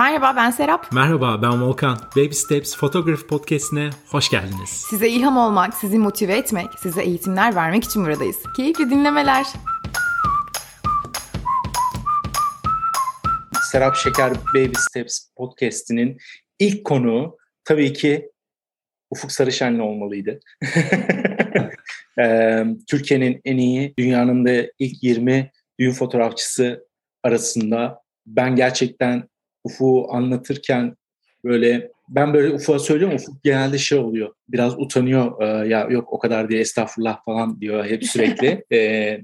Merhaba, ben Serap. Merhaba, ben Volkan. Baby Steps Photograph Podcast'ine hoş geldiniz. Size ilham olmak, sizi motive etmek, size eğitimler vermek için buradayız. Keyifli dinlemeler. Serap Şeker Baby Steps Podcast'inin ilk konuğu tabii ki Ufuk Sarışenli olmalıydı. Türkiye'nin en iyi, dünyanın da ilk 20 düğün fotoğrafçısı arasında. Ben gerçekten Ufuk'u anlatırken böyle Ufuk'a söylüyorum. Ufuk genelde şey oluyor, biraz utanıyor. Ya yok o kadar diye, estağfurullah falan diyor hep sürekli.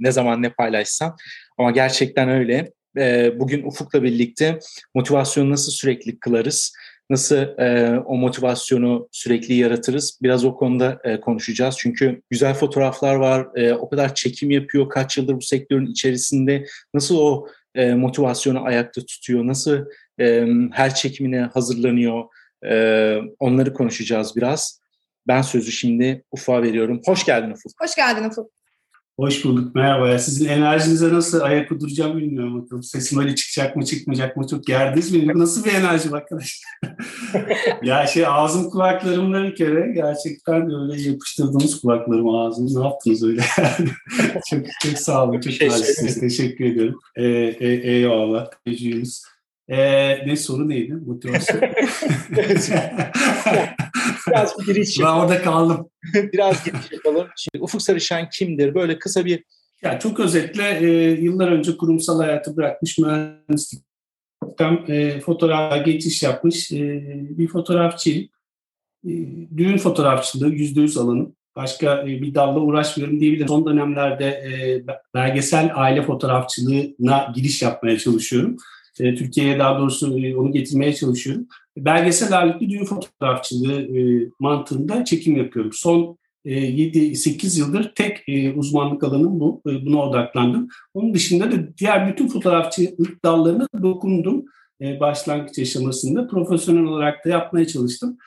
Ne zaman ne paylaşsam. Ama gerçekten öyle. Bugün Ufuk'la birlikte motivasyonu nasıl sürekli kılarız? Nasıl o motivasyonu sürekli yaratırız? Biraz o konuda konuşacağız. Çünkü güzel fotoğraflar var. O kadar çekim yapıyor. Kaç yıldır bu sektörün içerisinde. Nasıl o motivasyonu ayakta tutuyor? Nasıl her çekimine hazırlanıyor? Onları konuşacağız biraz. Ben sözü şimdi Ufuk'a veriyorum. Hoş geldin Ufuk. Hoş geldin Ufuk. Hoş bulduk. Merhaba. Sizin enerjinize nasıl ayak uyduracağım bilmiyorum. Bakalım sesim öyle çıkacak mı çıkmayacak mı, çok gerdiniz mi? Nasıl bir enerji arkadaşlar? Ya ağzım kulaklarımda bir kere. Gerçekten öyle yapıştırdınız kulaklarım ağzını. Ne yaptınız öyle? çok sağ olun. Çok naziksiniz. Teşekkür ediyorum. Eyvallah. Tecrübemiz. Ne soru neydi? Motivasyon. Biraz bir giriş yapalım. Ben orada kaldım. Biraz giriş yapalım. Şimdi Ufuk Sarışen kimdir? Böyle kısa bir... Ya çok özetle yıllar önce kurumsal hayatı bırakmış, mühendislikten fotoğrafa geçiş yapmış bir fotoğrafçıyım. Düğün fotoğrafçılığı %100 alanım. Başka bir dalla uğraşmıyorum diyebilirim. Son dönemlerde belgesel aile fotoğrafçılığına giriş yapmaya çalışıyorum. Türkiye'ye daha doğrusu onu getirmeye çalışıyorum. Belgesel ağırlıklı düğün fotoğrafçılığı mantığında çekim yapıyorum. Son 7-8 yıldır tek uzmanlık alanım bu. Buna odaklandım. Onun dışında da diğer bütün fotoğrafçılık dallarına dokundum. Başlangıç aşamasında profesyonel olarak da yapmaya çalıştım.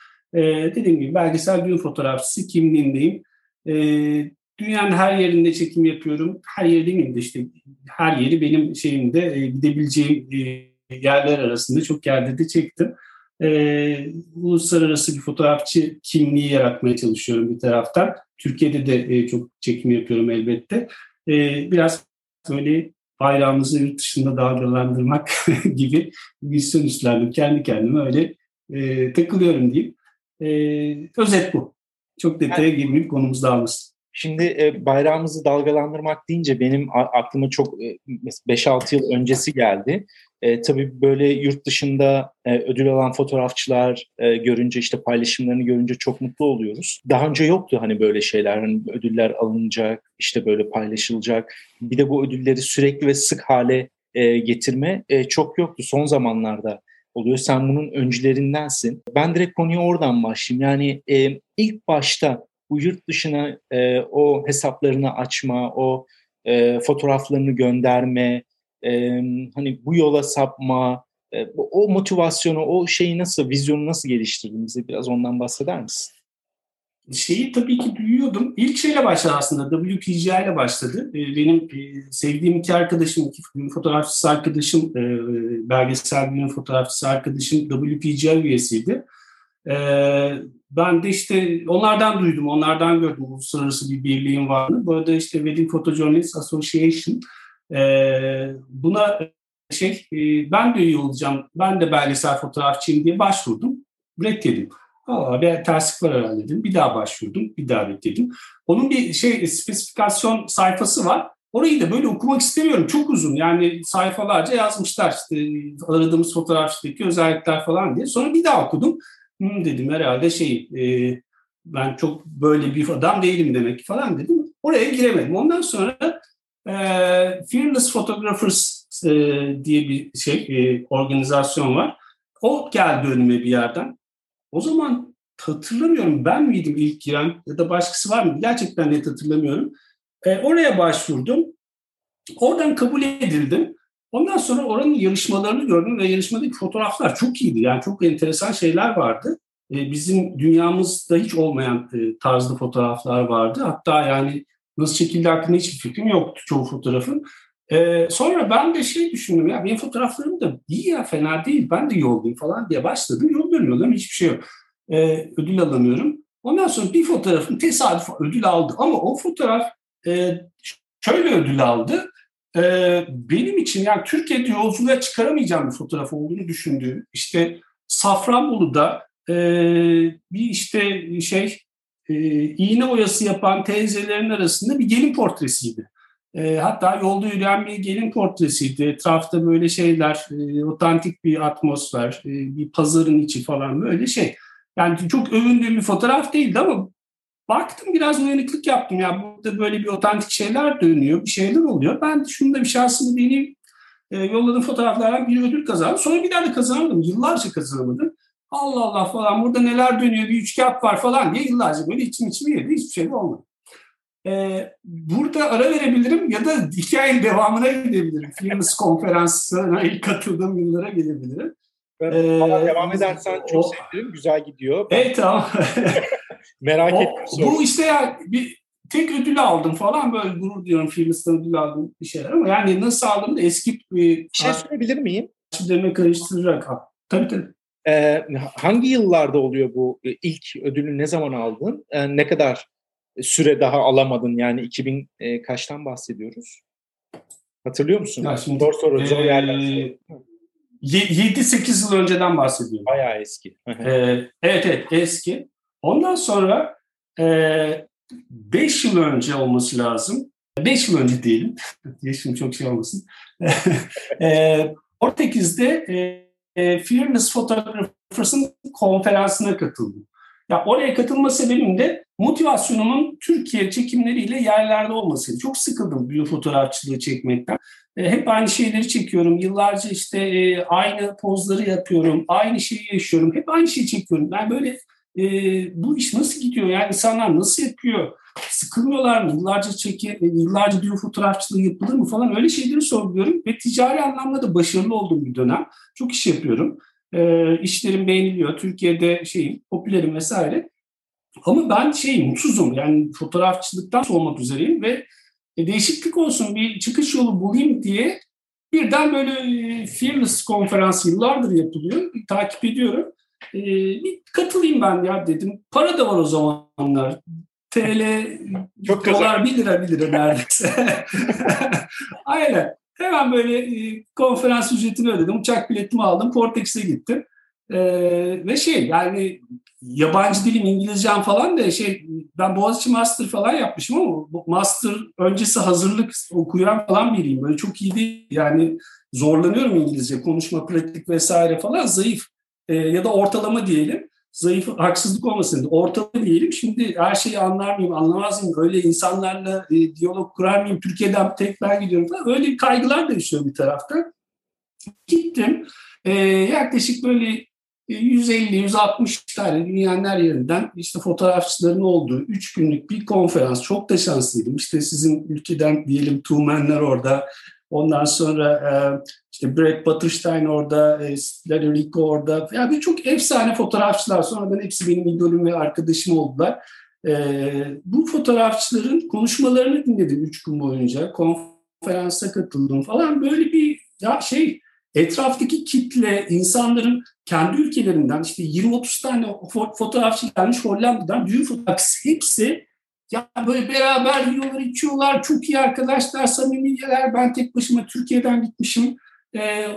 Dediğim gibi belgesel düğün fotoğrafçısı kimliğindeyim. Dünyanın her yerinde çekim yapıyorum. Her yer demeyeyim de her yeri benim şeyimde gidebileceğim yerler arasında çok yerde de çektim. Uluslararası bir fotoğrafçı kimliği yaratmaya çalışıyorum bir taraftan. Türkiye'de de çok çekim yapıyorum elbette. Biraz böyle bayrağımızı yurt dışında dalgalandırmak gibi misyon üstlendim. Kendi kendime öyle takılıyorum diyeyim. Özet bu. Çok detaya girmeyip konumuz dağılmasın. Şimdi bayrağımızı dalgalandırmak deyince benim aklıma çok 5-6 yıl öncesi geldi. Tabii böyle yurt dışında ödül alan fotoğrafçılar görünce, paylaşımlarını görünce çok mutlu oluyoruz. Daha önce yoktu böyle şeyler. Ödüller alınacak, böyle paylaşılacak. Bir de bu ödülleri sürekli ve sık hale getirme çok yoktu son zamanlarda. Oluyor. Sen bunun öncülerindensin. Ben direkt konuya oradan başlayayım. Yani ilk başta bu yurt dışına o hesaplarını açma, o fotoğraflarını gönderme, bu yola sapma, o motivasyonu, o şeyi nasıl, vizyonu nasıl geliştirdin? Bize biraz ondan bahseder misin? Tabii ki duyuyordum. İlk şeyle başladı aslında, WPGI ile başladı. Benim sevdiğim iki fotoğrafçısı arkadaşım, belgesel bir fotoğrafçısı arkadaşım WPGI üyesiydi. Ben de onlardan duydum, onlardan gördüm uluslararası bir birliğin vardı. Bu arada Wedding Photojournalist Association. Buna ben de üye olacağım, ben de belgesel fotoğrafçıyım diye başvurdum. Reddedildim. Bir terslik var herhalde dedim. Bir daha başvurdum, bir daha reddedildim. Onun bir spesifikasyon sayfası var. Orayı da böyle okumak istemiyorum. Çok uzun. Yani sayfalarca yazmışlar aradığımız fotoğrafçıdaki özellikler falan diye. Sonra bir daha okudum. Dedim herhalde ben çok böyle bir adam değilim demek ki falan dedim. Oraya giremedim. Ondan sonra Fearless Photographers diye bir organizasyon var. O geldi önüme bir yerden. O zaman hatırlamıyorum ben miydim ilk giren ya da başkası var mı? Gerçekten net hatırlamıyorum. Oraya başvurdum. Oradan kabul edildim. Ondan sonra oranın yarışmalarını gördüm ve yarışmadaki fotoğraflar çok iyiydi. Yani çok enteresan şeyler vardı. Bizim dünyamızda hiç olmayan tarzda fotoğraflar vardı. Hatta yani nasıl çekildi hakkında hiçbir fikrim yoktu çoğu fotoğrafın. Sonra ben de düşündüm, ya benim fotoğraflarım da iyi ya, fena değil, ben de yorgunum falan diye başladım. Yol dönüyorum, hiçbir şey yok. Ödül alamıyorum. Ondan sonra bir fotoğrafım tesadüfen ödül aldı. Ama o fotoğraf şöyle ödül aldı. Benim için, yani Türkiye'de yolculuğa çıkaramayacağım bir fotoğraf olduğunu düşündüğüm, işte Safranbolu'da bir işte iğne oyası yapan teyzelerin arasında bir gelin portresiydi. Hatta yolda yürüyen bir gelin portresiydi. Etrafta böyle şeyler, otantik bir atmosfer, bir pazarın içi falan böyle şey. Yani çok övündüğüm bir fotoğraf değildi ama baktım, biraz uyanıklık yaptım. Yani burada böyle bir otantik şeyler dönüyor, bir şeyler oluyor. Ben şunda bir şansımı deneyeyim. Yolladığım fotoğraflardan bir ödül kazandım. Sonra bir daha da kazanamadım. Yıllarca kazanamadım. Allah Allah falan, burada neler dönüyor, bir üç kağıt var falan diye yıllarca böyle içim yedi. Hiçbir şey olmadı. Burada ara verebilirim ya da hikayenin devamına gidebilirim. Fearless konferansına ilk katıldığım yıllara gelebilirim. Devam edersen çok sevinirim. Güzel gidiyor. Evet, tamam. Merak ettim. Bu işte yani bir tek ödül aldım falan, böyle gurur diyorum, Fearless'tan ödül aldım bir şeyler, ama yani nasıl aldım da eski bir şey söyleyebilir miyim? Arşivlerime karıştırarak. Tabii. Hangi yıllarda oluyor bu? İlk ödülü ne zaman aldın? Ne kadar süre daha alamadın? Yani 2000 kaçtan bahsediyoruz? Hatırlıyor musun? Doğru soru. 7-8 yıl önceden bahsediyorum. Bayağı eski. Evet eski. Ondan sonra 5 yıl önce olması lazım. 5 yıl önce diyelim. Yaşım çok olmasın. Portekiz'de Fearless Photographers'ın konferansına katıldım. Ya oraya katılma sebebim de motivasyonumun Türkiye çekimleriyle yerlerde olmasıydı. Çok sıkıldım bu fotoğrafçılığı çekmekten. Hep aynı şeyleri çekiyorum. Yıllarca aynı pozları yapıyorum. Aynı şeyi yaşıyorum. Hep aynı şeyi çekiyorum. Ben böyle bu iş nasıl gidiyor? Yani insanlar nasıl yapıyor? Sıkılmıyorlar mı? Yıllarca düğün fotoğrafçılığı yapılır mı falan, öyle şeyleri sorguluyorum. Ve ticari anlamda da başarılı olduğum bir dönem. Çok iş yapıyorum. İşlerim beğeniliyor. Türkiye'de popülerim vesaire. Ama ben mutsuzum. Yani fotoğrafçılıktan soğumak üzereyim ve değişiklik olsun, bir çıkış yolu bulayım diye birden böyle Fearless konferans yıllardır yapılıyor. Takip ediyorum. Bir katılayım ben ya dedim. Para da var o zamanlar. TL, çok dolar, 1 lira neredeyse. Aynen. Hemen böyle konferans ücretini ödedim. Uçak biletimi aldım. Portekiz'e gittim. Ve yani yabancı dilim, İngilizcem falan da ben Boğaziçi Master falan yapmışım ama Master öncesi hazırlık okuyan falan biriyim. Böyle çok iyi değil. Yani zorlanıyorum İngilizce. Konuşma, pratik vesaire falan zayıf. Ya da ortalama diyelim. Zayıf, haksızlık olmasın. Ortalama diyelim. Şimdi her şeyi anlar mıyım, anlamaz mıyım? Öyle insanlarla diyalog kurar mıyım? Türkiye'den tek ben gidiyorum falan. Öyle kaygılar da yaşıyor bir taraftan. Gittim. Yaklaşık böyle 150-160 tane dünyanın her yerinden fotoğrafçıların olduğu 3 günlük bir konferans. Çok da şanslıydım. Sizin ülkeden diyelim Tuğmenler orada. Ondan sonra Brett Butterstein orada, Larry Rick orada. Yani çok efsane fotoğrafçılar. Sonradan hepsi benim idolüm ve arkadaşım oldular. Bu fotoğrafçıların konuşmalarını dinledim 3 gün boyunca. Konferansa katıldım falan. Böyle bir etraftaki kitle, insanların kendi ülkelerinden 20-30 tane fotoğrafçı gelmiş Hollanda'dan, düğün fotoğrafçısı, hepsi ya böyle beraber yiyorlar, içiyorlar, çok iyi arkadaşlar, samimiyeler. Ben tek başıma Türkiye'den gitmişim.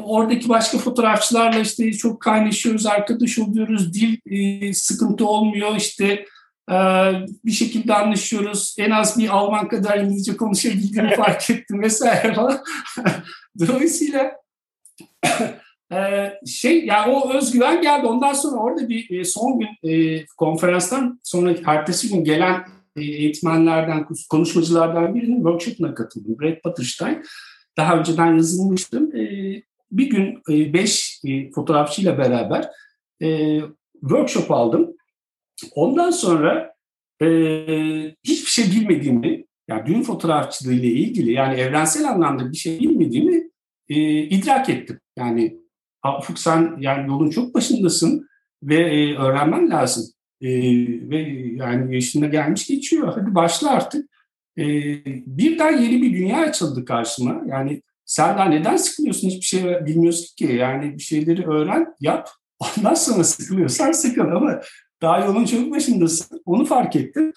Oradaki başka fotoğrafçılarla çok kaynaşıyoruz, arkadaş oluyoruz, dil sıkıntı olmuyor, bir şekilde anlaşıyoruz. En az bir Alman kadar İngilizce konuşabildiğimi fark ettim vesaire falan. Dolayısıyla o özgüven geldi. Ondan sonra orada bir son gün konferanstan sonra ertesi gün gelen eğitmenlerden, konuşmacılardan birinin workshop'una katıldım. Brett Butterstein. Daha önceden yazılmıştım. Bir gün 5 fotoğrafçıyla beraber workshop aldım. Ondan sonra hiçbir şey bilmediğimi, yani düğün fotoğrafçılığı ile ilgili, yani evrensel anlamda bir şey bilmediğimi idrak ettim. Yani Ufuk, sen yani yolun çok başındasın ve öğrenmen lazım. Ve yani yaşına gelmiş geçiyor. Hadi başla artık. Birden yeni bir dünya açıldı karşıma. Yani sen daha neden sıkılıyorsun? Hiçbir şey bilmiyorsun ki. Yani bir şeyleri öğren, yap. Ondan sonra sıkılıyorsan sıkıl ama daha yolun çok başındasın. Onu fark ettim.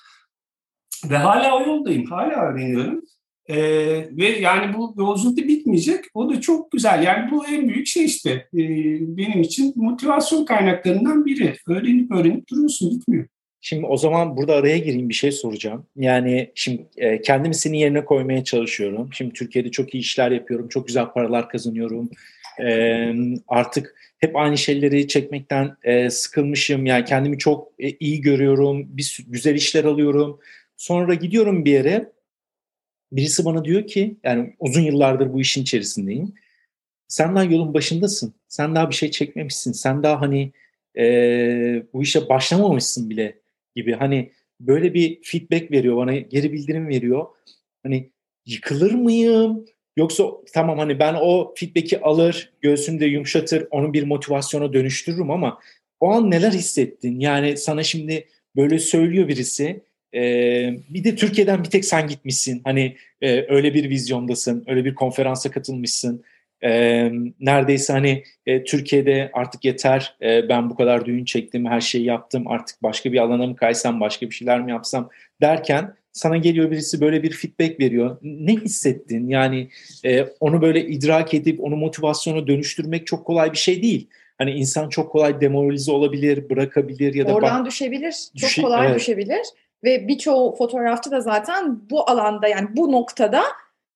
Ve hala o yoldayım. Hala öğreniyorum. Ve yani bu yolculuk da bitmeyecek. O da çok güzel. Yani bu en büyük şey işte. Benim için motivasyon kaynaklarından biri. Öğrenip duruyorsun. Bitmiyor. Şimdi o zaman burada araya gireyim, bir şey soracağım. Yani şimdi kendimi senin yerine koymaya çalışıyorum. Şimdi Türkiye'de çok iyi işler yapıyorum. Çok güzel paralar kazanıyorum. Artık hep aynı şeyleri çekmekten sıkılmışım. Yani kendimi çok iyi görüyorum. Bir güzel işler alıyorum. Sonra gidiyorum bir yere. Birisi bana diyor ki, yani uzun yıllardır bu işin içerisindeyim. Sen daha yolun başındasın. Sen daha bir şey çekmemişsin. Sen daha hani bu işe başlamamışsın bile gibi. Hani böyle bir feedback veriyor bana, geri bildirim veriyor. Hani yıkılır mıyım? Yoksa tamam hani ben o feedback'i alır, göğsümde yumuşatır, onu bir motivasyona dönüştürürüm ama o an neler hissettin? Yani sana şimdi böyle söylüyor birisi. Bir de Türkiye'den bir tek sen gitmişsin. Hani öyle bir vizyondasın, öyle bir konferansa katılmışsın. Neredeyse hani Türkiye'de artık yeter, ben bu kadar düğün çektim, her şeyi yaptım, artık başka bir alana mı kaysam, başka bir şeyler mi yapsam derken sana geliyor birisi, böyle bir feedback veriyor. Ne hissettin? Yani onu böyle idrak edip onu motivasyona dönüştürmek çok kolay bir şey değil. Hani insan çok kolay demoralize olabilir, bırakabilir ya da oradan düşebilir. Çok kolay düşebilir. Ve birçoğu fotoğrafçı da zaten bu alanda, yani bu noktada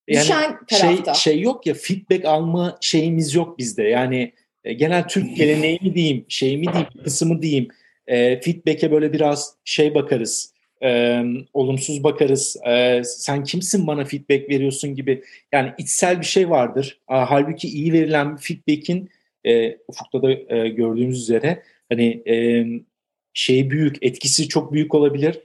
düşen yani tarafta. Şey yok ya, feedback alma şeyimiz yok bizde. Yani genel Türk geleneği mi diyeyim, şey mi diyeyim, kısmı diyeyim. Feedback'e böyle biraz şey bakarız, olumsuz bakarız. Sen kimsin bana feedback veriyorsun gibi. Yani içsel bir şey vardır. Halbuki iyi verilen bir feedback'in Ufuk'ta da gördüğümüz üzere hani büyük, etkisi çok büyük olabilir.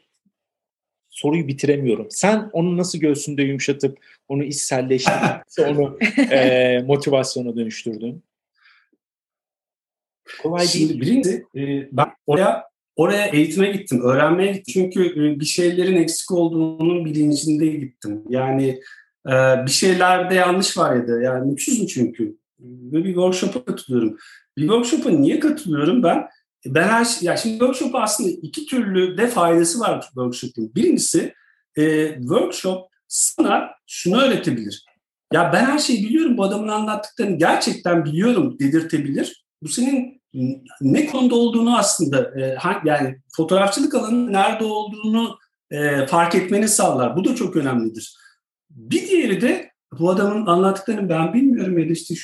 Soruyu bitiremiyorum. Sen onu nasıl göğsünde yumuşatıp, onu içselleştirip, onu motivasyona dönüştürdün? Kolay değil. Birincisi, ben oraya eğitime gittim, öğrenmeye gittim. Çünkü bir şeylerin eksik olduğunun bilincinde gittim. Yani bir şeylerde yanlış var ya da, yani mutsuzum çünkü. Böyle bir workshop'a katılıyorum. Bir workshop'a niye katılıyorum ben? Şimdi workshop aslında iki türlü de faydası var workshop'un. Birincisi workshop sana şunu öğretebilir. Ya ben her şeyi biliyorum, bu adamın anlattıklarını gerçekten biliyorum dedirtebilir. Bu senin ne konuda olduğunu aslında yani fotoğrafçılık alanının nerede olduğunu fark etmeni sağlar. Bu da çok önemlidir. Bir diğeri de bu adamın anlattıklarını ben bilmiyorum ya da işte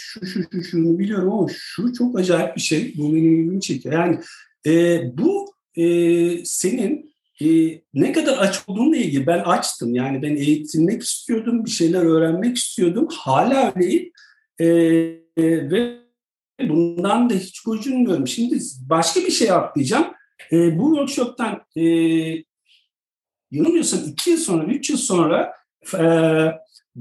şunu biliyorum ama şu çok acayip bir şey. Bu benim ilgimi çekiyor. Yani bu senin ne kadar aç olduğunla ilgili. Ben açtım. Yani ben eğitilmek istiyordum. Bir şeyler öğrenmek istiyordum. Hala öyleyim. Ve bundan da hiç gocunmuyorum. Şimdi başka bir şey atlayacağım. Bu workshop'tan yanılmıyorsam 2 yıl sonra, 3 yıl sonra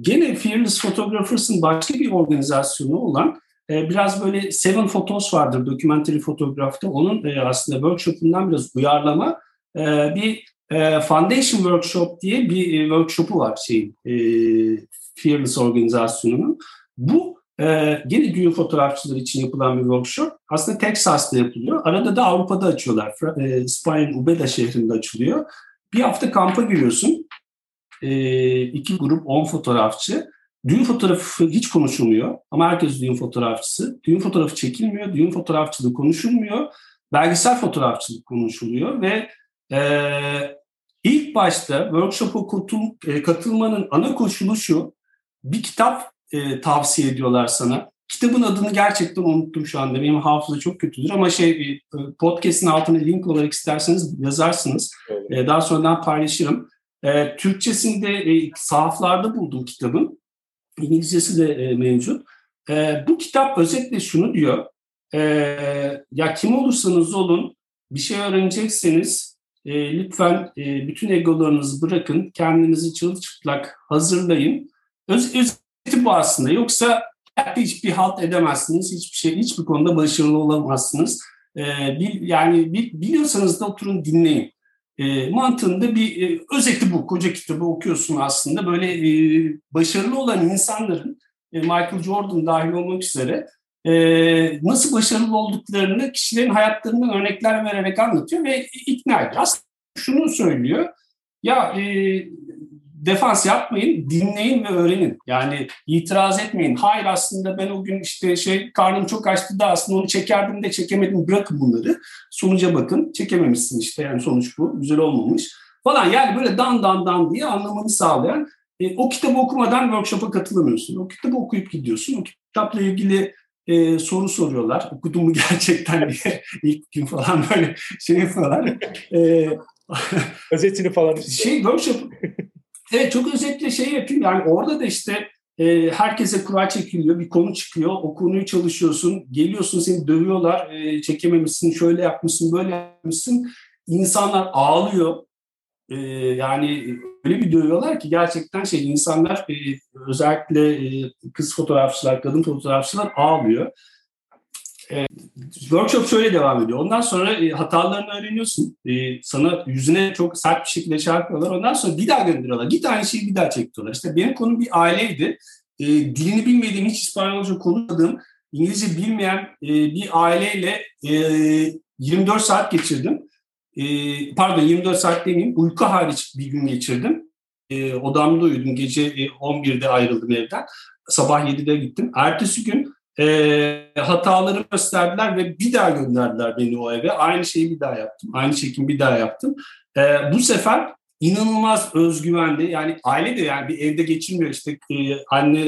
gene Fearless Photographers başka bir organizasyonu olan biraz böyle Seven Photos vardır documentary fotoğrafta. Onun aslında workshop'undan biraz uyarlama bir Foundation Workshop diye bir workshop'u var Fearless organizasyonunun. Bu gene düğün fotoğrafçıları için yapılan bir workshop. Aslında Texas'ta yapılıyor. Arada da Avrupa'da açıyorlar. İspanya'nın Úbeda şehrinde açılıyor. Bir hafta kampa giriyorsun. 2 grup 10 fotoğrafçı. Düğün fotoğrafı hiç konuşulmuyor ama herkes düğün fotoğrafçısı. Düğün fotoğrafı çekilmiyor, düğün fotoğrafçılığı konuşulmuyor. Belgesel fotoğrafçılık konuşuluyor ve ilk başta workshop'a katılmanın ana koşulu şu: bir kitap tavsiye ediyorlar sana. Kitabın adını gerçekten unuttum şu anda. Benim hafıza çok kötüdür ama podcast'in altına link olarak isterseniz yazarsınız. Evet. Daha sonradan paylaşırım. Türkçesini de sahaflarda buldum kitabın. İngilizcesi de mevcut. Bu kitap özetle şunu diyor. Ya kim olursanız olun, bir şey öğrenecekseniz lütfen bütün egolarınızı bırakın. Kendinizi çırılçıplak hazırlayın. Özeti bu aslında. Yoksa hiçbir halt edemezsiniz. Hiçbir konuda başarılı olamazsınız. Biliyorsanız da oturun dinleyin. mantığında bir özetle bu koca kitabı okuyorsun aslında. Böyle başarılı olan insanların, Michael Jordan dahil olmak üzere, nasıl başarılı olduklarını kişilerin hayatlarından örnekler vererek anlatıyor ve ikna ediyor. Aslında şunu söylüyor, ya defans yapmayın, dinleyin ve öğrenin. Yani itiraz etmeyin. Hayır aslında ben o gün işte karnım çok açtı da aslında onu çekerdim de çekemedim. Bırakın bunları. Sonuca bakın. Çekememişsin işte, yani sonuç bu. Güzel olmamış falan. Yani böyle dan diye anlamanı sağlayan. O kitabı okumadan workshop'a katılamıyorsun. O kitabı okuyup gidiyorsun. O kitapla ilgili soru soruyorlar. Okudun mu gerçekten diye. İlk gün falan böyle falan. Özetini falan. Workshop... Evet, çok özetle yapayım. Yani orada da işte herkese kura çekiliyor, bir konu çıkıyor, o konuyu çalışıyorsun, geliyorsun seni dövüyorlar, çekememişsin, şöyle yapmışsın, böyle yapmışsın. İnsanlar ağlıyor. Yani öyle bir dövüyorlar ki gerçekten insanlar, özellikle kız fotoğrafçılar, kadın fotoğrafçılar ağlıyor. Workshop şöyle devam ediyor. Ondan sonra hatalarını öğreniyorsun. Sana yüzüne çok sert bir şekilde çarpıyorlar. Ondan sonra bir daha gönderiyorlar. Git aynı şeyi bir daha çekiyorlar. İşte benim konum bir aileydi. Dilini bilmediğim, hiç İspanyolca konuşmadığım, İngilizce bilmeyen bir aileyle 24 saat geçirdim. 24 saat demeyeyim. Uyku hariç bir gün geçirdim. Odamda uyudum. Gece 11'de ayrıldım evden. Sabah 7'de gittim. Ertesi gün hataları gösterdiler ve bir daha gönderdiler beni o eve. Aynı şeyi bir daha yaptım. Aynı çekimi bir daha yaptım. Bu sefer inanılmaz özgüvenli. Yani aile de bir evde geçirmiyor. İşte anne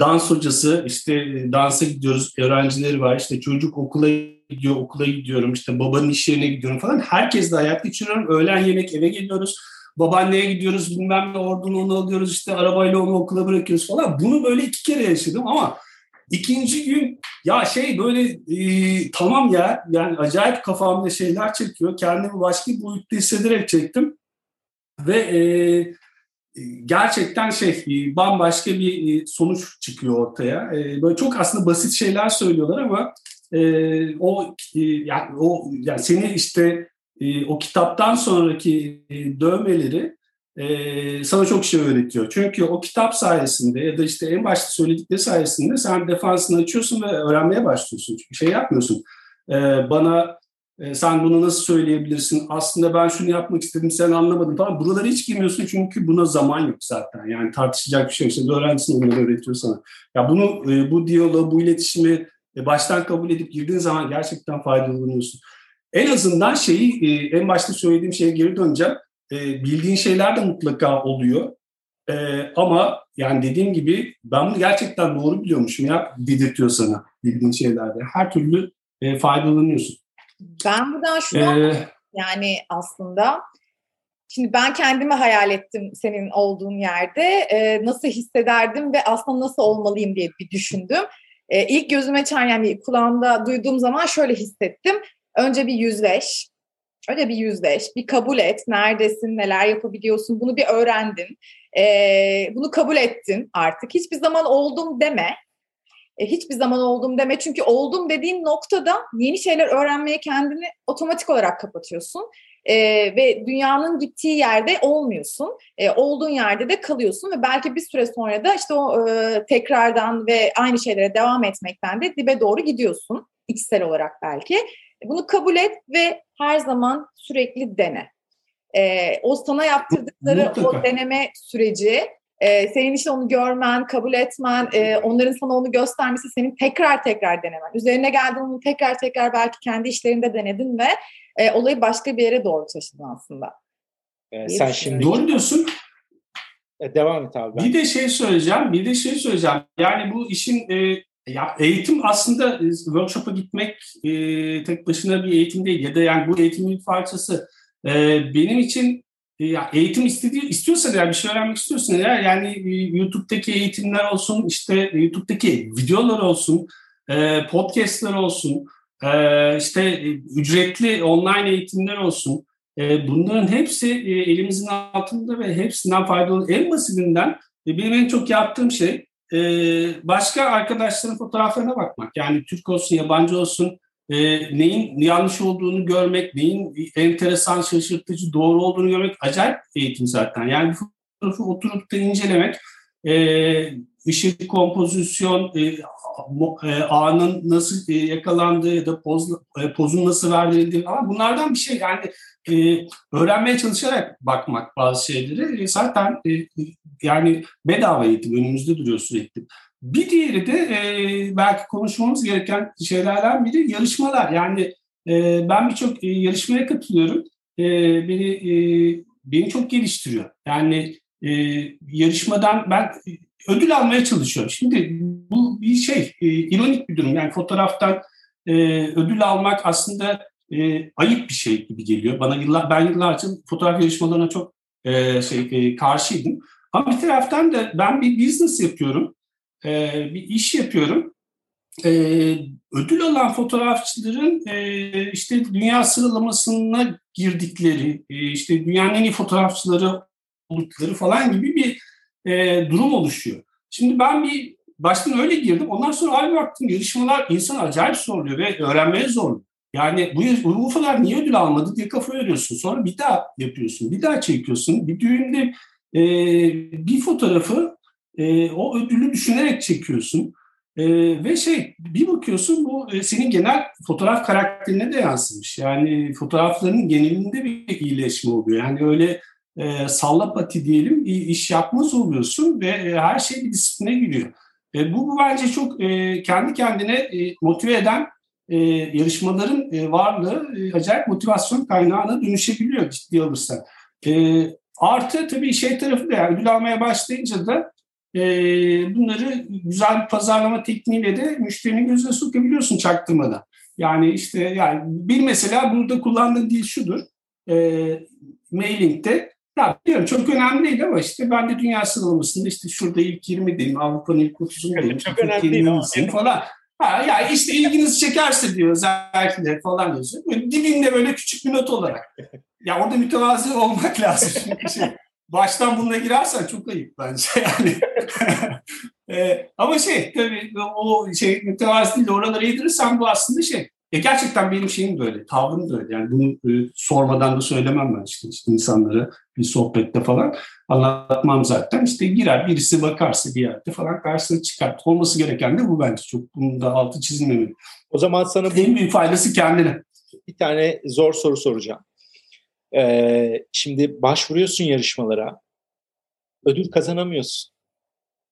dans hocası, işte dansa gidiyoruz. Öğrencileri var. İşte çocuk okula gidiyor. Okula gidiyorum. İşte babanın iş yerine gidiyorum falan. Herkesle hayat geçiriyorum. Öğlen yemek, eve geliyoruz. Babaanneye gidiyoruz. Bilmem ne, oradan onu alıyoruz. İşte arabayla onu okula bırakıyoruz falan. Bunu böyle 2 kere yaşadım ama İkinci gün ya böyle tamam ya, yani acayip kafamda şeyler çekiyor. Kendimi başka bir boyutta hissederek çektim. Ve gerçekten bambaşka bir sonuç çıkıyor ortaya. Böyle çok aslında basit şeyler söylüyorlar ama seni o kitaptan sonraki dövmeleri sana çok şey öğretiyor. Çünkü o kitap sayesinde ya da en başta söyledikleri sayesinde sen defansını açıyorsun ve öğrenmeye başlıyorsun. Çünkü yapmıyorsun. Bana sen bunu nasıl söyleyebilirsin? Aslında ben şunu yapmak istedim, sen anlamadın falan. Buralara hiç girmiyorsun çünkü buna zaman yok zaten. Yani tartışacak bir şey yok. Öğrencisin, onları öğretiyor sana. Ya bunu, bu diyaloğu, bu iletişimi baştan kabul edip girdiğin zaman gerçekten faydalanıyorsun. En azından en başta söylediğim şeye geri döneceğim. Bildiğin şeyler de mutlaka oluyor. Ama yani dediğim gibi ben bunu gerçekten doğru biliyormuşum ya dedirtiyor sana bildiğin şeylerde. Her türlü faydalanıyorsun. Ben buradan şunu anladım. Yani aslında şimdi ben kendimi hayal ettim senin olduğun yerde. Nasıl hissederdim ve aslında nasıl olmalıyım diye bir düşündüm. İlk gözüme çarpan, kulağımda duyduğum zaman şöyle hissettim. Önce bir yüzleş. Öyle bir yüzleş, bir kabul et, neredesin, neler yapabiliyorsun, bunu bir öğrendin, bunu kabul ettin artık. Hiçbir zaman oldum deme, çünkü oldum dediğin noktada yeni şeyler öğrenmeye kendini otomatik olarak kapatıyorsun ve dünyanın gittiği yerde olmuyorsun, olduğun yerde de kalıyorsun ve belki bir süre sonra da o tekrardan ve aynı şeylere devam etmekten de dibe doğru gidiyorsun, içsel olarak belki. Bunu kabul et ve her zaman sürekli dene. O sana yaptırdıkları o deneme süreci, senin onu görmen, kabul etmen, onların sana onu göstermesi, senin tekrar denemen. Üzerine geldin, onu tekrar belki kendi işlerinde denedin ve olayı başka bir yere doğru taşıdın aslında. Sen şimdi doğru diyorsun. Devam et abi. Bir de şey söyleyeceğim. Yani bu işin... eğitim aslında workshop'a gitmek tek başına bir eğitim değil ya da bu eğitimin bir parçası. Benim için eğitim istiyorsan bir şey öğrenmek istiyorsan YouTube'daki eğitimler olsun, YouTube'daki videolar olsun, podcast'lar olsun, ücretli online eğitimler olsun. Bunların hepsi elimizin altında ve hepsinden faydalı. En basitinden benim en çok yaptığım şey başka arkadaşların fotoğraflarına bakmak. Yani Türk olsun, yabancı olsun, neyin yanlış olduğunu görmek, neyin enteresan, şaşırtıcı, doğru olduğunu görmek acayip eğitim zaten. Yani bir fotoğrafı oturup da incelemek, ışık, kompozisyon, anın nasıl yakalandığı ya da pozun nasıl verdirildiği falan, bunlardan bir şey. Yani öğrenmeye çalışarak bakmak bazı şeyleri zaten yani bedava eğitim önümüzde duruyor sürekli. Bir diğeri de belki konuşmamız gereken şeylerden biri yarışmalar. Yani ben birçok yarışmaya katılıyorum. Beni çok geliştiriyor. Yani yarışmadan ben ödül almaya çalışıyorum. Şimdi bu bir şey, ironik bir durum. Yani fotoğraftan ödül almak aslında ayıp bir şey gibi geliyor. Ben yıllarca fotoğraf yarışmalarına çok karşıydım. Ama bir taraftan da ben bir business yapıyorum. Bir iş yapıyorum. Ödül alan fotoğrafçıların işte dünya sıralamasına girdikleri, işte dünyanın en iyi fotoğrafçıları oldukları falan gibi bir durum oluşuyor. Şimdi ben bir baştan öyle girdim. Ondan sonra abi baktım yarışmalar insan acayip zorluyor ve öğrenmeye zorluyor. Yani bu ufalar niye ödül almadı diye kafayı örüyorsun. Sonra bir daha yapıyorsun, bir daha çekiyorsun. Bir düğünde bir fotoğrafı o ödülü düşünerek çekiyorsun ve bir bakıyorsun bu senin genel fotoğraf karakterine de yansımış. Yani fotoğrafların genelinde bir iyileşme oluyor. Yani öyle sallapati diyelim iş yapmaz oluyorsun ve her şey bir disipline giriyor. Bu bence çok kendi kendine motive eden yarışmaların varlığı acayip motivasyon kaynağına dönüşebiliyor ciddi alırsan. Artı tabii tarafı da, yani ödül almaya başlayınca da bunları güzel bir pazarlama tekniğiyle de müşterinin gözüne sokabiliyorsun çaktırmadan. Yani işte yani bir mesela burada kullandığım dil şudur. Mailing'de ya biliyorum çok önemli değil ama işte ben de dünya sıralamasında işte şurada ilk 20'deyim, Avrupa'nın ilk 30'undayım. Çok önemli değil falan. Ha, ya işte ilginizi çekerse diyor özellikle falan diyor. Böyle dibinde böyle küçük bir not olarak. Ya orada mütevazı olmak lazım. Baştan bununla girersen çok ayıp bence yani. Ama tabii o mütevaziliği oralara yedirirsen bu aslında gerçekten benim şeyim böyle, tavrım böyle. Yani bunu sormadan da söylemem ben işte insanlara bir sohbette falan anlatmam zaten. Girer birisi bakarsa bir yerde falan karşısına çıkart. Olması gereken de bu bence, çok bunun da altı çizilmemeli. O zaman sana en büyük faydası kendine. Bir tane zor soru soracağım. Şimdi başvuruyorsun yarışmalara, ödül kazanamıyorsun.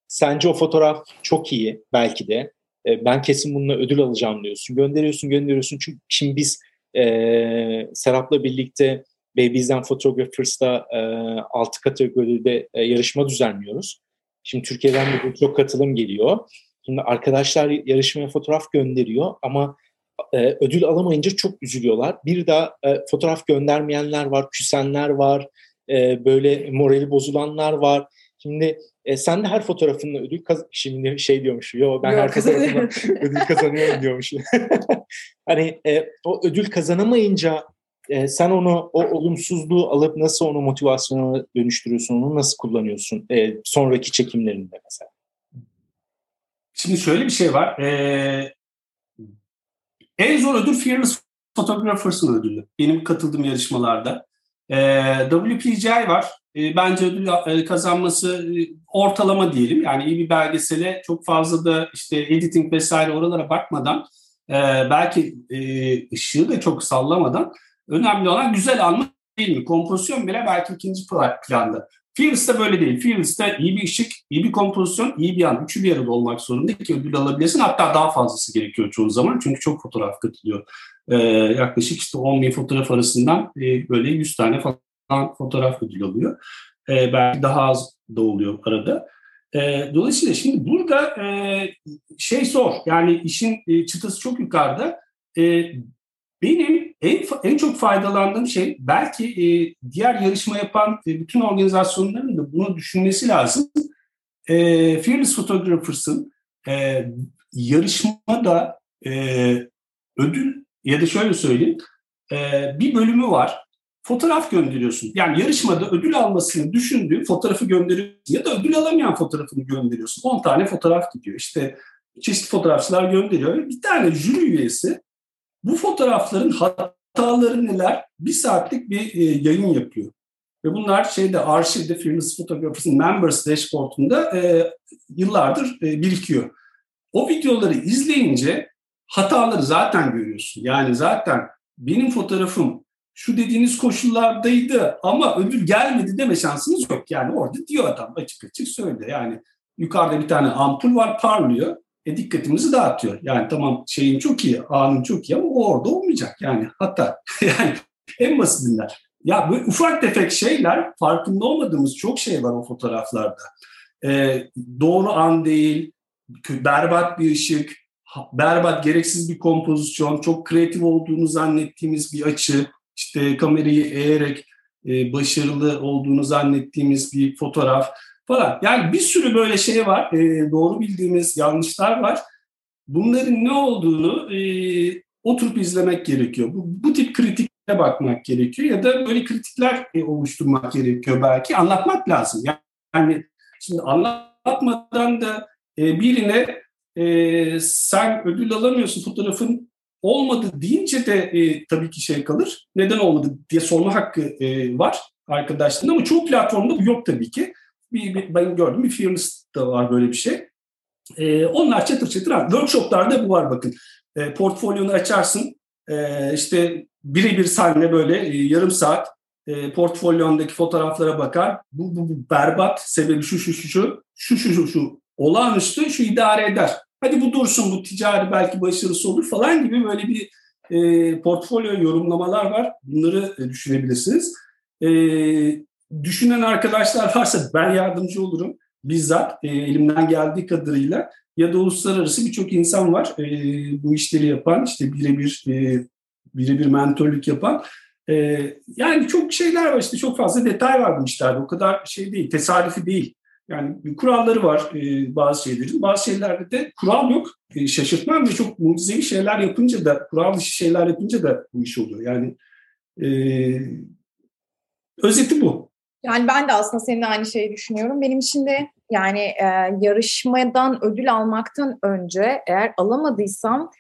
Sence o fotoğraf çok iyi belki de. Ben kesin bununla ödül alacağım diyorsun. Gönderiyorsun. Çünkü şimdi biz Serap'la birlikte Baby'den Photographs'ta 6 kategoride yarışma düzenliyoruz. Şimdi Türkiye'den de çok katılım geliyor. Şimdi arkadaşlar yarışmaya fotoğraf gönderiyor ama ödül alamayınca çok üzülüyorlar. Bir daha fotoğraf göndermeyenler var, küsenler var, böyle morali bozulanlar var. Şimdi sen de her fotoğrafınla ödül şimdi diyormuş. Ben her fotoğrafımla ödül kazanıyorum diyormuş. Hani o ödül kazanamayınca sen onu, o olumsuzluğu alıp nasıl onu motivasyona dönüştürüyorsun, onu nasıl kullanıyorsun sonraki çekimlerinde mesela? Şimdi şöyle bir şey var. En zor ödül Fearless Photographers ödülü. Benim katıldığım yarışmalarda. WPGI var. Bence ödül kazanması ortalama diyelim. Yani iyi bir belgesele çok fazla da editing vesaire oralara bakmadan belki ışığı da çok sallamadan önemli olan güzel anlam değil mi? Kompozisyon bile belki ikinci planda. Fearless'ta böyle değil. Fearless'ta iyi bir ışık, iyi bir kompozisyon, iyi bir an. Üçü bir arada olmak zorunda ki ödül alabilirsin. Hatta daha fazlası gerekiyor çoğu zaman. Çünkü çok fotoğraf katılıyor. Yaklaşık 10.000 fotoğraf arasından böyle 100 tane falan fotoğraf ödül alıyor. Belki daha az da oluyor arada. Dolayısıyla şimdi burada zor. Yani işin çıtası çok yukarıda. Benim en çok faydalandığım belki diğer yarışma yapan bütün organizasyonların da bunu düşünmesi lazım. Fearless Photographers'ın yarışmada ödül ya da şöyle söyleyeyim bir bölümü var. Fotoğraf gönderiyorsun. Yani yarışmada ödül almasını düşündüğün fotoğrafı gönderiyorsun ya da ödül alamayan fotoğrafını gönderiyorsun. 10 tane fotoğraf gidiyor. Çeşitli fotoğrafçılar gönderiyor. Bir tane jüri üyesi Bu fotoğrafların hataları neler? Bir saatlik bir yayın yapıyor. Ve bunlar arşivde Fearless Photographers'ın Members Dashboard'unda yıllardır birikiyor. O videoları izleyince hataları zaten görüyorsun. Yani zaten benim fotoğrafım şu dediğiniz koşullardaydı ama ödül gelmedi deme şansınız yok. Yani orada diyor adam açık açık söylüyor. Yani yukarıda bir tane ampul var, parlıyor. Dikkatimizi dağıtıyor. Yani tamam şeyin çok iyi, anın çok iyi ama o orada olmayacak. Yani hata. Yani en basitinden. Ya böyle ufak tefek şeyler, farkında olmadığımız çok şey var o fotoğraflarda. Doğru an değil, berbat bir ışık, berbat gereksiz bir kompozisyon, çok kreatif olduğunu zannettiğimiz bir açı, kamerayı eğerek başarılı olduğunu zannettiğimiz bir fotoğraf falan. Yani bir sürü böyle şey var, doğru bildiğimiz yanlışlar var. Bunların ne olduğunu oturup izlemek gerekiyor. Bu tip kritiklere bakmak gerekiyor ya da böyle kritikler oluşturmak gerekiyor belki. Anlatmak lazım. Yani şimdi anlatmadan da birine sen ödül alamıyorsun, fotoğrafın olmadı deyince de tabii ki kalır. Neden olmadı diye sorma hakkı var arkadaşlarında ama çoğu platformda bu yok tabii ki. Ben gördüm, bir Fearless da var böyle bir şey. Onlar çatır çatır. Workshoplarda bu var bakın. Portfolyonu açarsın. Birebir sahne böyle yarım saat portfolyondaki fotoğraflara bakar. Bu berbat, sebebi şu olağanüstü, şu idare eder. Hadi bu dursun, bu ticari belki başarısı olur falan gibi böyle bir portfolyo yorumlamalar var. Bunları düşünebilirsiniz. Düşünen arkadaşlar varsa ben yardımcı olurum bizzat elimden geldiği kadarıyla ya da uluslararası birçok insan var bu işleri yapan, birebir mentörlük yapan. Yani çok şeyler var, çok fazla detay var bu işlerde, o kadar değil, tesadüfi değil. Yani kuralları var bazı şeylerin, bazı şeylerde de kural yok. Şaşırtmam ve çok mucizevi şeyler yapınca da, kural dışı şeyler yapınca da bu iş oluyor. Yani özeti bu. Yani ben de aslında seninle aynı şeyi düşünüyorum. Benim için de yarışmadan ödül almaktan önce eğer alamadıysam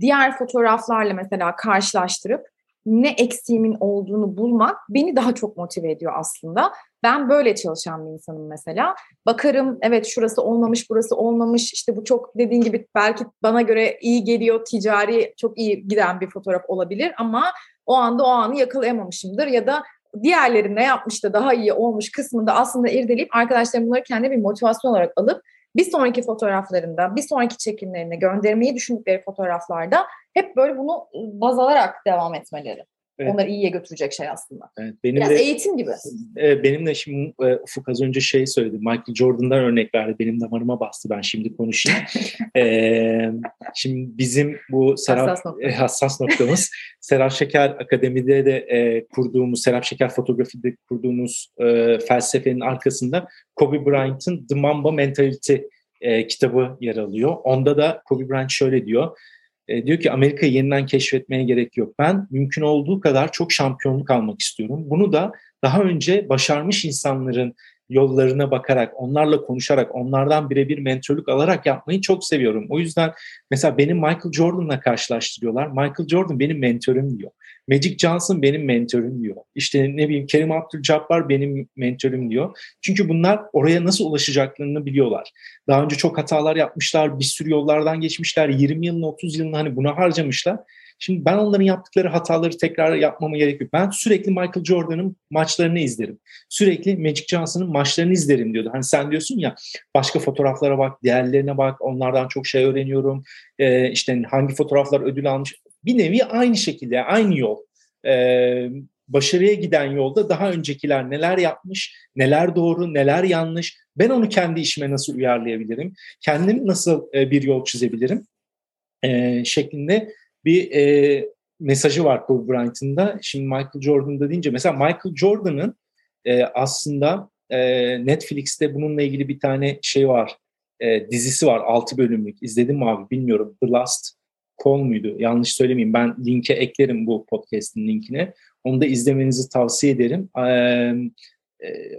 diğer fotoğraflarla mesela karşılaştırıp ne eksiğimin olduğunu bulmak beni daha çok motive ediyor aslında. Ben böyle çalışan bir insanım mesela. Bakarım, evet şurası olmamış, burası olmamış. Bu çok dediğin gibi belki bana göre iyi geliyor, ticari çok iyi giden bir fotoğraf olabilir ama o anı yakalayamamışımdır ya da diğerleri ne yapmış da daha iyi olmuş kısmında aslında irdeleyip arkadaşlarım bunları kendine bir motivasyon olarak alıp bir sonraki fotoğraflarında, bir sonraki çekimlerine göndermeyi düşündükleri fotoğraflarda hep böyle bunu baz alarak devam etmeleri. Evet. Onları iyiye götürecek şey aslında. Evet, biraz eğitim gibi. Benim de şimdi Ufuk az önce söyledi. Michael Jordan'dan örnek verdi. Benim damarıma bastı. Ben şimdi konuşayım. Şimdi bizim bu hassas noktamız Serap Şeker Akademi'de de kurduğumuz, Serap Şeker Fotoğrafi'de kurduğumuz felsefenin arkasında Kobe Bryant'ın The Mamba Mentality kitabı yer alıyor. Onda da Kobe Bryant şöyle diyor. Diyor ki Amerika'yı yeniden keşfetmeye gerek yok. Ben mümkün olduğu kadar çok şampiyonluk almak istiyorum. Bunu da daha önce başarmış insanların yollarına bakarak, onlarla konuşarak, onlardan birebir mentörlük alarak yapmayı çok seviyorum. O yüzden mesela beni Michael Jordan'la karşılaştırıyorlar. Michael Jordan benim mentörüm diyor. Magic Johnson benim mentörüm diyor. Kareem Abdul-Jabbar benim mentörüm diyor. Çünkü bunlar oraya nasıl ulaşacaklarını biliyorlar. Daha önce çok hatalar yapmışlar, bir sürü yollardan geçmişler, 20 yılını, 30 yılını buna harcamışlar. Şimdi ben onların yaptıkları hataları tekrar yapmama gerek yok. Ben sürekli Michael Jordan'ın maçlarını izlerim. Sürekli Magic Johnson'ın maçlarını izlerim diyordu. Sen diyorsun ya başka fotoğraflara bak, değerlerine bak, onlardan çok şey öğreniyorum. Hangi fotoğraflar ödül almış. Bir nevi aynı şekilde, aynı yol. Başarıya giden yolda daha öncekiler neler yapmış, neler doğru, neler yanlış. Ben onu kendi işime nasıl uyarlayabilirim? Kendim nasıl bir yol çizebilirim? Şeklinde bir mesajı var Kobe Bryant'ın da. Şimdi Michael Jordan'da deyince mesela Michael Jordan'ın aslında Netflix'te bununla ilgili bir tane var. Dizisi var, 6 bölümlük. İzledim mi abi bilmiyorum. The Last Call muydu? Yanlış söylemeyeyim. Ben linke eklerim bu podcast'in linkine. Onu da izlemenizi tavsiye ederim.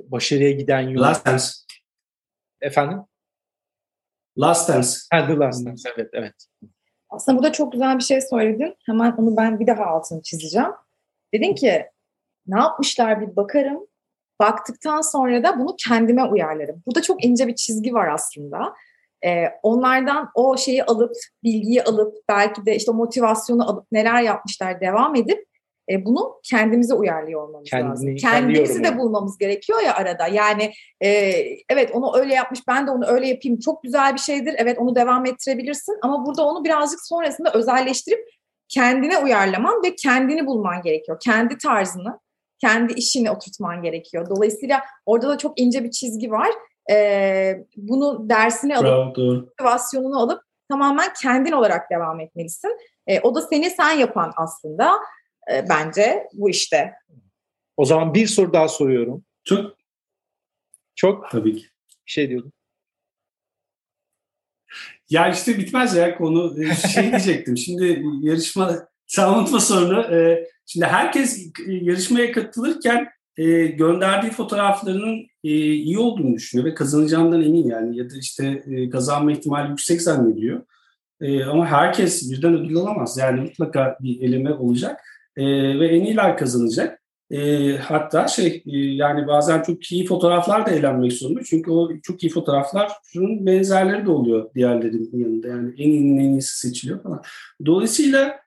Başarıya giden yol. Last Dance. Efendim? Last Dance. The Last Dance. Evet. Aslında burada çok güzel bir şey söyledin. Hemen onu ben bir daha altını çizeceğim. Dedin ki ne yapmışlar bir bakarım. Baktıktan sonra da bunu kendime uyarlarım. Burada çok ince bir çizgi var aslında. Onlardan o şeyi alıp, bilgiyi alıp, belki de işte motivasyonu alıp neler yapmışlar devam edip bunu kendimize uyarlıyor olmamız lazım. Kendimizi de bulmamız gerekiyor ya arada. Yani evet onu öyle yapmış, ben de onu öyle yapayım. Çok güzel bir şeydir. Evet onu devam ettirebilirsin. Ama burada onu birazcık sonrasında özelleştirip kendine uyarlaman ve kendini bulman gerekiyor. Kendi tarzını, kendi işini oturtman gerekiyor. Dolayısıyla orada da çok ince bir çizgi var. Bunu dersini alıp, motivasyonunu alıp tamamen kendin olarak devam etmelisin. O da seni sen yapan aslında bence bu işte. O zaman bir soru daha soruyorum. Çok tabii ki. Bir şey diyordum. Ya işte bitmez ya konu. Şey diyecektim. Şimdi yarışma, sen unutma sorunu. Şimdi herkes yarışmaya katılırken gönderdiği fotoğraflarının iyi olduğunu düşünüyor ve kazanacağından emin yani. Ya da işte kazanma ihtimali yüksek zannediyor. Ama herkes birden ödül alamaz. Yani mutlaka bir eleme olacak. Ve en iyiler kazanacak. Hatta yani bazen çok iyi fotoğraflar da elenmek zorunda. Çünkü o çok iyi fotoğrafların benzerleri de oluyor diğerlerinin yanında. Yani en iyinin en iyisi seçiliyor falan. Dolayısıyla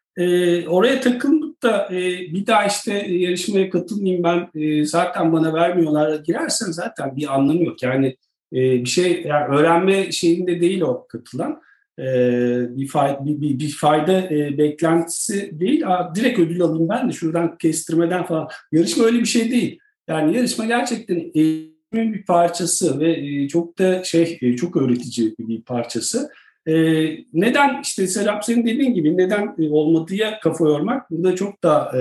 oraya takıldık da bir daha işte yarışmaya katılmayayım ben zaten bana vermiyorlar girersen zaten bir anlamı yok. Yani bir şey yani öğrenme şeyinde değil o katılan. Bir fayda beklentisi değil. Direkt ödül alayım ben de şuradan kestirmeden falan. Yarışma öyle bir şey değil. Yani yarışma gerçekten eğitimin bir parçası ve çok da çok öğretici bir parçası. Neden işte Serap senin dediğin gibi neden olmadıya kafa yormak burada çok daha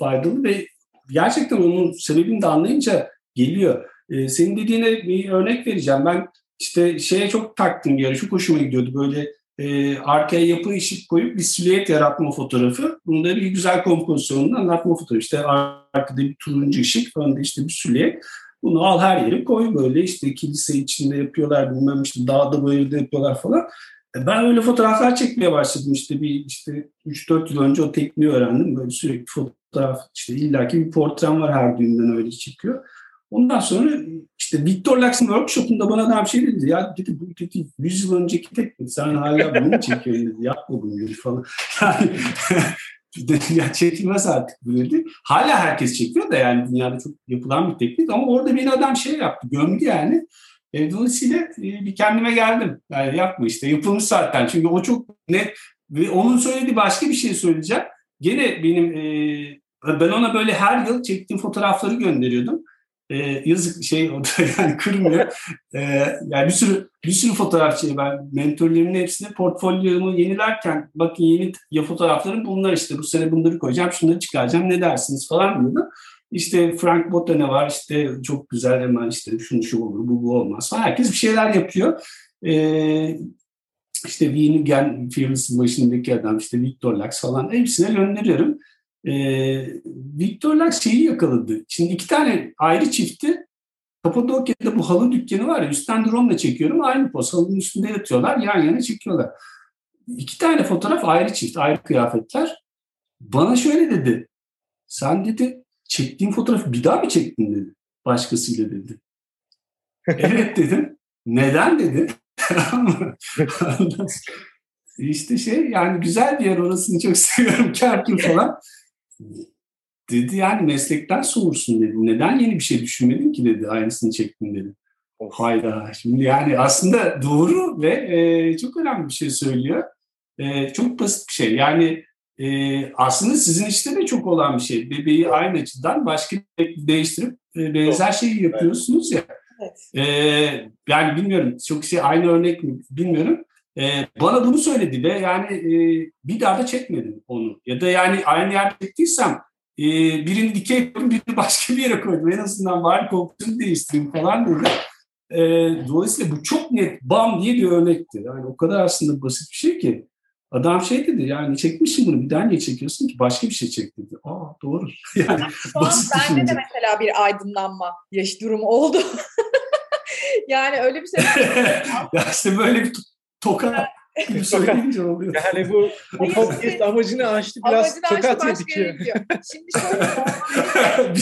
faydalı ve gerçekten onun sebebini de anlayınca geliyor. Senin dediğine bir örnek vereceğim. Ben İşte çok taktım bir ara, çok hoşuma gidiyordu böyle arkaya yapı işi koyup bir silüet yaratma fotoğrafı. Bunda bir güzel kompozisyonunu anlatma fotoğrafı. İşte arkada bir turuncu ışık, önde işte bir silüet. Bunu al her yere koy böyle işte kilise içinde yapıyorlar bilmem işte dağda bayırda yapıyorlar falan. Ben öyle fotoğraflar çekmeye başladım işte 3-4 yıl önce o tekniği öğrendim. Böyle sürekli fotoğraf illaki bir portrem var her düğünden öyle çıkıyor. Ondan sonra Victor Lax'ın workshop'unda bana daha bir şey dedi. Ya dedi bu 100 yıl önceki teknik sen hala bunu çekiyorsun dedi. Yapma bunu falan. Yani ya çekilmez artık bu dedi. Hala herkes çekiyor da yani dünyada çok yapılan bir teknik ama orada bir adam yaptı. Gömdü yani. Dolayısıyla bir kendime geldim. Yani yapma yapılmış zaten. Çünkü o çok net. Ve onun söylediği başka bir şey söyleyeceğim. Gene benim ben ona böyle her yıl çektiğim fotoğrafları gönderiyordum. Yazık o da yani kırmıyor. Yani bir sürü fotoğrafçıyı ben mentorlarımın hepsini portfolyomu yenilerken bakın yeni ya fotoğraflarım bunlar bu sene bunları koyacağım şunları çıkaracağım ne dersiniz falan diyordu. Frank Botane var çok güzel hemen şunu şu olur bu olmaz falan. Herkes bir şeyler yapıyor. Yeni gen Fearless'ın başındaki adam Victor Lax falan hepsine gönderiyorum. Victor Lax yakaladı. Şimdi 2 tane ayrı çifti Kapadokya'da bu halı dükkanı var ya üstten drone'la çekiyorum aynı poz halının üstünde yatıyorlar yan yana çekiyorlar. 2 tane fotoğraf ayrı çift ayrı kıyafetler. Bana şöyle dedi. Sen dedi çektiğin fotoğrafı bir daha mı çektin dedi. Başkasıyla dedi. Evet dedim. Neden dedi. Yani güzel bir yer orasını çok seviyorum Kerkül falan. Dedi yani meslekten soğursun dedi. Neden yeni bir şey düşünmedin ki dedi. Aynısını çektim dedi. Hayda. Şimdi yani aslında doğru ve çok önemli bir şey söylüyor. Çok basit bir şey. Yani aslında sizin işte de çok olan bir şey. Bebeği aynı açıdan başka bir değiştirip benzer şeyi yapıyorsunuz ya. Evet. Yani bilmiyorum. Çok aynı örnek mi bilmiyorum. Bana bunu söyledi ve yani bir daha da çekmedim onu. Ya da yani aynı yerde çektiysem birini dikey yapıyorum, birini başka bir yere koydum. En azından bari korkusunu değiştireyim falan dedi. Dolayısıyla bu çok net bam diye bir örnekti. Yani o kadar aslında basit bir şey ki. Adam dedi yani çekmişsin bunu bir daha niye çekiyorsun ki başka bir şey çek dedi. Aa doğru. Yani bende de mesela bir aydınlanma durumu oldu. Yani öyle bir şey. Böyle bir tokat Fakat yani bu podcast amacını aştı biraz tokat yedik. Şimdi şöyle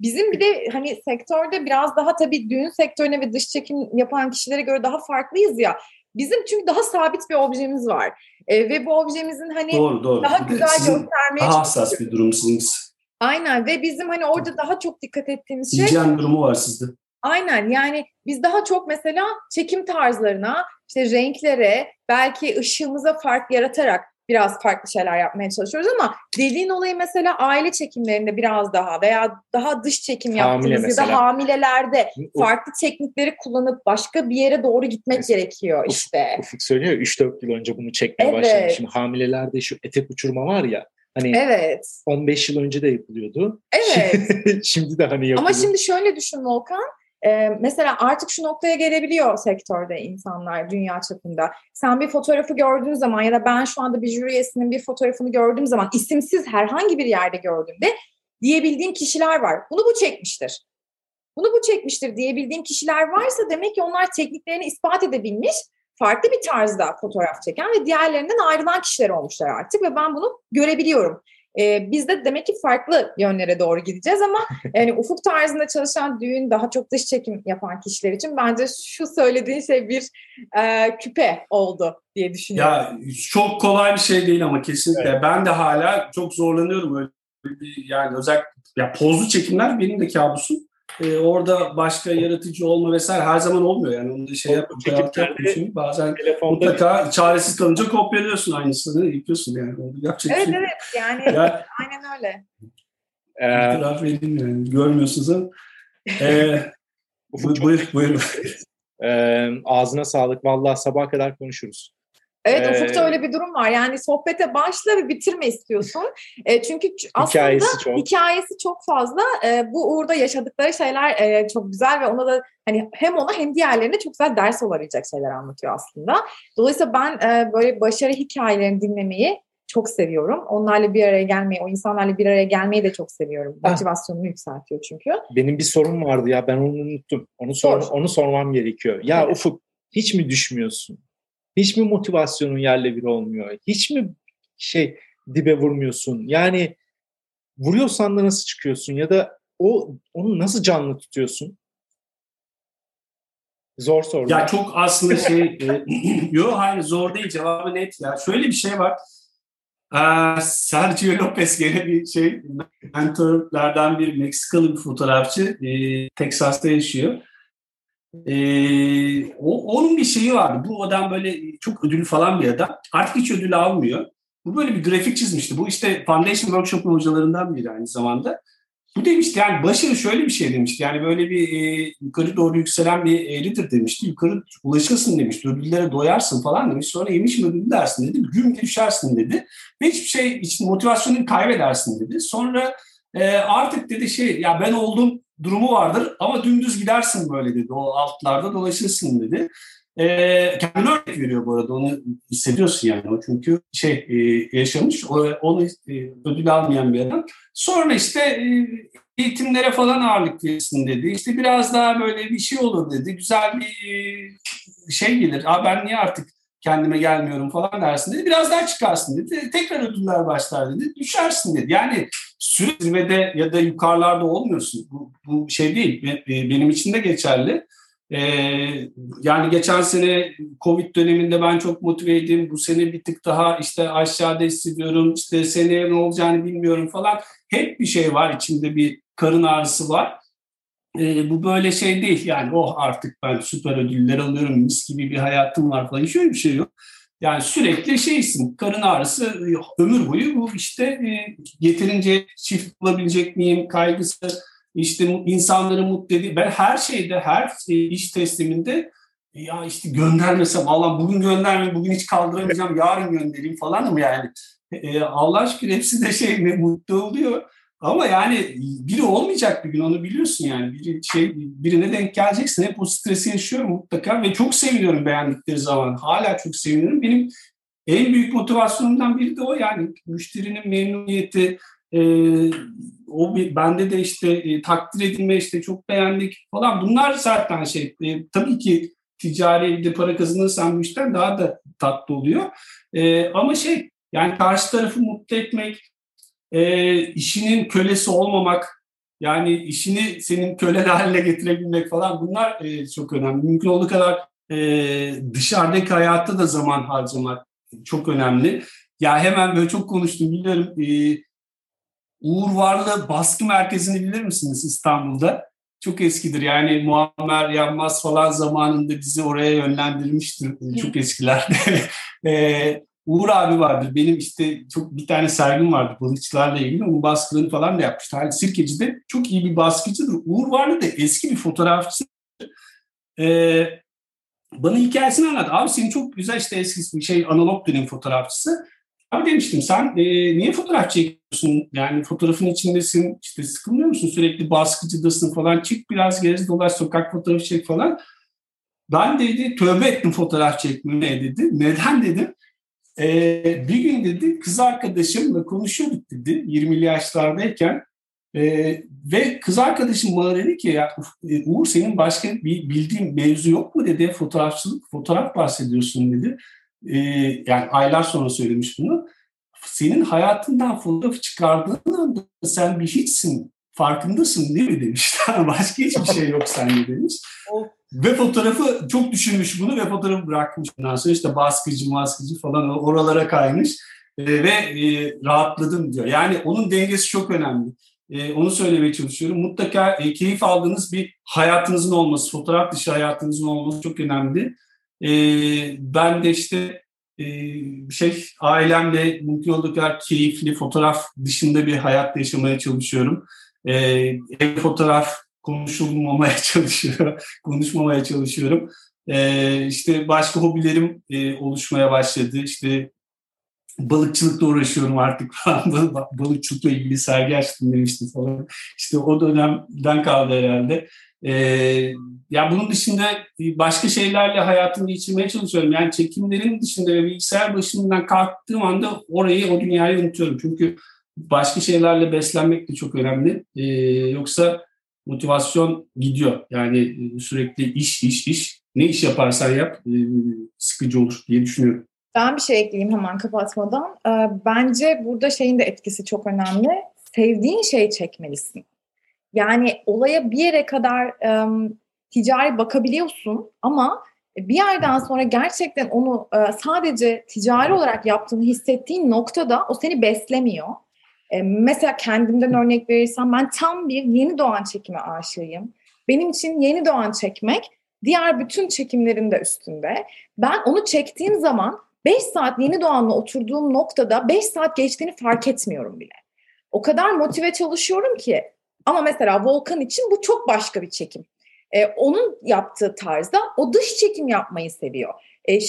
bizim bir de hani sektörde biraz daha tabii düğün sektörüne ve dış çekim yapan kişilere göre daha farklıyız ya. Bizim çünkü daha sabit bir objemiz var. Ve bu objemizin hani doğru. Daha güzel sizin göstermeye daha hassas bir durumsunuz. Aynen ve bizim hani orada daha çok dikkat ettiğimiz şey. Hijyen durumu var sizde. Aynen yani biz daha çok mesela çekim tarzlarına, işte renklere, belki ışığımıza fark yaratarak biraz farklı şeyler yapmaya çalışıyoruz ama dediğin olayı mesela aile çekimlerinde biraz daha veya daha dış çekim yaptığımız ya da hamilelerde farklı teknikleri kullanıp başka bir yere doğru gitmek gerekiyor işte. Ufuk söylüyor 3-4 yıl önce bunu çekmeye başladım. Şimdi hamilelerde şu etek uçurma var ya. Hani 15 yıl önce de yapılıyordu. Şimdi de hani yapılıyor. Ama şimdi şöyle düşün Volkan. Mesela artık şu noktaya gelebiliyor sektörde insanlar dünya çapında. Sen bir fotoğrafı gördüğün zaman ya da ben şu anda bir jüriyesinin bir fotoğrafını gördüğüm zaman isimsiz herhangi bir yerde gördüğümde diyebildiğim kişiler var. Bunu bu çekmiştir. Bunu bu çekmiştir diyebildiğim kişiler varsa demek ki onlar tekniklerini ispat edebilmiş farklı bir tarzda fotoğraf çeken ve diğerlerinden ayrılan kişiler olmuşlar artık ve ben bunu görebiliyorum. Biz de demek ki farklı yönlere doğru gideceğiz ama yani Ufuk tarzında çalışan düğün daha çok dış çekim yapan kişiler için bence şu söylediğin şey bir küpe oldu diye düşünüyorum. Ya çok kolay bir şey değil ama kesinlikle. Evet. Ben de hala çok zorlanıyorum öyle bir, yani özellikle ya pozlu çekimler benim de kabusum. Orada başka yaratıcı olma vesaire her zaman olmuyor yani onu da şey yapıp bazen mutlaka çaresiz kalınca kopyalıyorsun aynısını yapıyorsun yani onu yapacak evet, şey. Evet yani ya, aynen öyle. İtiraf edeyim yani görmüyorsunuz ama. Buyurun. Ağzına sağlık vallahi sabaha kadar konuşuruz. Evet Ufuk'ta öyle bir durum var. Yani sohbete başla ve bitirme istiyorsun. Çünkü aslında hikayesi çok fazla. Bu uğurda yaşadıkları şeyler çok güzel ve ona da hani hem ona hem diğerlerine çok güzel ders olabilecek şeyler anlatıyor aslında. Dolayısıyla ben böyle başarı hikayelerini dinlemeyi çok seviyorum. Onlarla bir araya gelmeyi, o insanlarla bir araya gelmeyi de çok seviyorum. Motivasyonumu yükseltiyor çünkü. Benim bir sorum vardı ya ben onu unuttum. Onu sormam gerekiyor. Ya evet. Ufuk hiç mi düşmüyorsun? Hiç mi motivasyonun yerle bir olmuyor? Hiç mi dibe vurmuyorsun? Yani vuruyorsan da nasıl çıkıyorsun? Ya da onu nasıl canlı tutuyorsun? Zor soru. Ya çok aslında yok hayır zor değil cevabı net ya. Şöyle bir şey var. Sergio Lopez gene bir mentorlardan bir Meksikalı bir fotoğrafçı. Texas'ta yaşıyor. Onun bir şeyi vardı. Bu adam böyle çok ödülü falan bir adam. Artık hiç ödül almıyor. Bu böyle bir grafik çizmişti. Bu işte Foundation Workshop'un hocalarından biri aynı zamanda. Bu demişti yani başarı şöyle bir şey demişti. Yani böyle bir yukarı doğru yükselen bir eğridir demişti. Yukarı ulaşırsın demişti. Ödüllere doyarsın falan demiş. Sonra yemiş mi ödülü dersin dedi. Güm diye düşersin dedi. Ve hiçbir şey için motivasyonunu kaybedersin dedi. Sonra artık dedi ya ben oldum durumu vardır ama dümdüz gidersin böyle dedi. O altlarda dolaşırsın dedi. Kendine örnek veriyor bu arada. Onu hissediyorsun yani. O çünkü yaşamış. Onu ödül almayan bir adam. Sonra eğitimlere falan ağırlık versin dedi. İşte biraz daha böyle bir şey olur dedi. Güzel bir gelir. Ben niye artık kendime gelmiyorum falan dersin dedi. Biraz daha çıkarsın dedi. Tekrar ödüller başlar dedi. Düşersin dedi. Yani zirvede ya da yukarılarda olmuyorsun. Bu değil. Benim için de geçerli. Yani geçen sene Covid döneminde ben çok motive edeyim. Bu sene bir tık daha aşağıda hissediyorum. Seneye ne olacağını bilmiyorum falan. Hep bir şey var. İçimde bir karın ağrısı var. Bu böyle değil. Yani artık ben süper ödüller alıyorum. Mis gibi bir hayatım var falan. Şöyle bir şey yok. Yani sürekli karın ağrısı ömür boyu bu yeterince çift bulabilecek miyim kaygısı, insanları mutlu ediyor. Ben her şeyde, her iş tesliminde ya göndermesem, vallahi bugün göndermeyeyim, bugün hiç kaldıramayacağım, yarın göndereyim falan ama yani Allah aşkına hepsi de mutlu oluyor. Ama yani biri olmayacak bir gün onu biliyorsun yani. Birine denk geleceksin. Hep o stresi yaşıyorum mutlaka ve çok seviniyorum beğendikleri zaman. Hala çok seviniyorum. Benim en büyük motivasyonumdan biri de o yani. Müşterinin memnuniyeti, bende de takdir edilme çok beğendik falan. Bunlar zaten tabii ki ticari bir para kazanırsan bu işten daha da tatlı oluyor. Ama yani karşı tarafı mutlu etmek, işinin kölesi olmamak, yani işini senin kölen haline getirebilmek falan, bunlar çok önemli. Mümkün olduğu kadar dışarıdaki hayatta da zaman harcamak çok önemli. Ya hemen böyle çok konuştum biliyorum. Uğur Varlı Baskı Merkezi'ni bilir misiniz İstanbul'da? Çok eskidir yani, Muammer Yanmaz falan zamanında bizi oraya yönlendirmiştir. Çok eskilerde. Uğur abi vardır. Benim çok bir tane sergim vardı balıkçılarla ilgili. Onun baskılığını falan da yapmıştı. Halil Sirkeci'de çok iyi bir baskıcıdır. Uğur Varlı da eski bir fotoğrafçıdır. Bana hikayesini anlat. Abi senin çok güzel eski bir analog dönem fotoğrafçısı. Abi demiştim, sen niye fotoğraf çekiyorsun? Yani fotoğrafın içindesin, sıkılmıyor musun? Sürekli baskıcıdasın falan. Çık biraz gez dolaş, sokak fotoğrafı çek falan. Ben dedi tövbe ettim fotoğraf çekmeye dedi. Neden dedim? Bir gün dedi kız arkadaşımla konuşuyorduk dedi 20'li yaşlardayken. Ve kız arkadaşım bana dedi ki ya Uğur, senin başka bir bildiğin mevzu yok mu dedi, fotoğrafçılık, fotoğraf bahsediyorsun dedi. Yani aylar sonra söylemiş bunu. Senin hayatından fotoğraf çıkardığın anda sen bir hiçsin, farkındasın değil mi demiş. Başka hiçbir şey yok sende demiş. Ve fotoğrafı çok düşünmüş bunu ve fotoğrafı bırakmış. Ondan sonra baskıcı falan oralara kaymış ve rahatladım diyor. Yani onun dengesi çok önemli. Onu söylemeye çalışıyorum. Mutlaka keyif aldığınız bir hayatınızın olması, fotoğraf dışı hayatınızın olması çok önemli. Ben de ailemle mümkün olduğu kadar keyifli fotoğraf dışında bir hayat yaşamaya çalışıyorum. Ev fotoğraf konuşmamaya çalışıyorum. Başka hobilerim oluşmaya başladı. Balıkçılıkla uğraşıyorum artık falan. Balıkçılıkla ilgili sergi açtım demiştim falan. O dönemden kaldı herhalde. Ya bunun dışında başka şeylerle hayatımı geçirmeye çalışıyorum. Yani çekimlerin dışında ve bilgisayar başından kalktığım anda o dünyayı unutuyorum. Çünkü başka şeylerle beslenmek de çok önemli. Yoksa motivasyon gidiyor. Yani sürekli iş. Ne iş yaparsan yap sıkıcı olur diye düşünüyorum. Ben bir şey ekleyeyim hemen kapatmadan. Bence burada de etkisi çok önemli. Sevdiğin şeyi çekmelisin. Yani olaya bir yere kadar ticari bakabiliyorsun ama bir yerden sonra gerçekten onu sadece ticari olarak yaptığını hissettiğin noktada o seni beslemiyor. Mesela kendimden örnek verirsem ben tam bir yeni doğan çekime aşığıyım. Benim için yeni doğan çekmek diğer bütün çekimlerin de üstünde. Ben onu çektiğim zaman 5 saat yeni doğanla oturduğum noktada 5 saat geçtiğini fark etmiyorum bile. O kadar motive çalışıyorum ki. Ama mesela Volkan için bu çok başka bir çekim. Onun yaptığı tarzda o dış çekim yapmayı seviyor.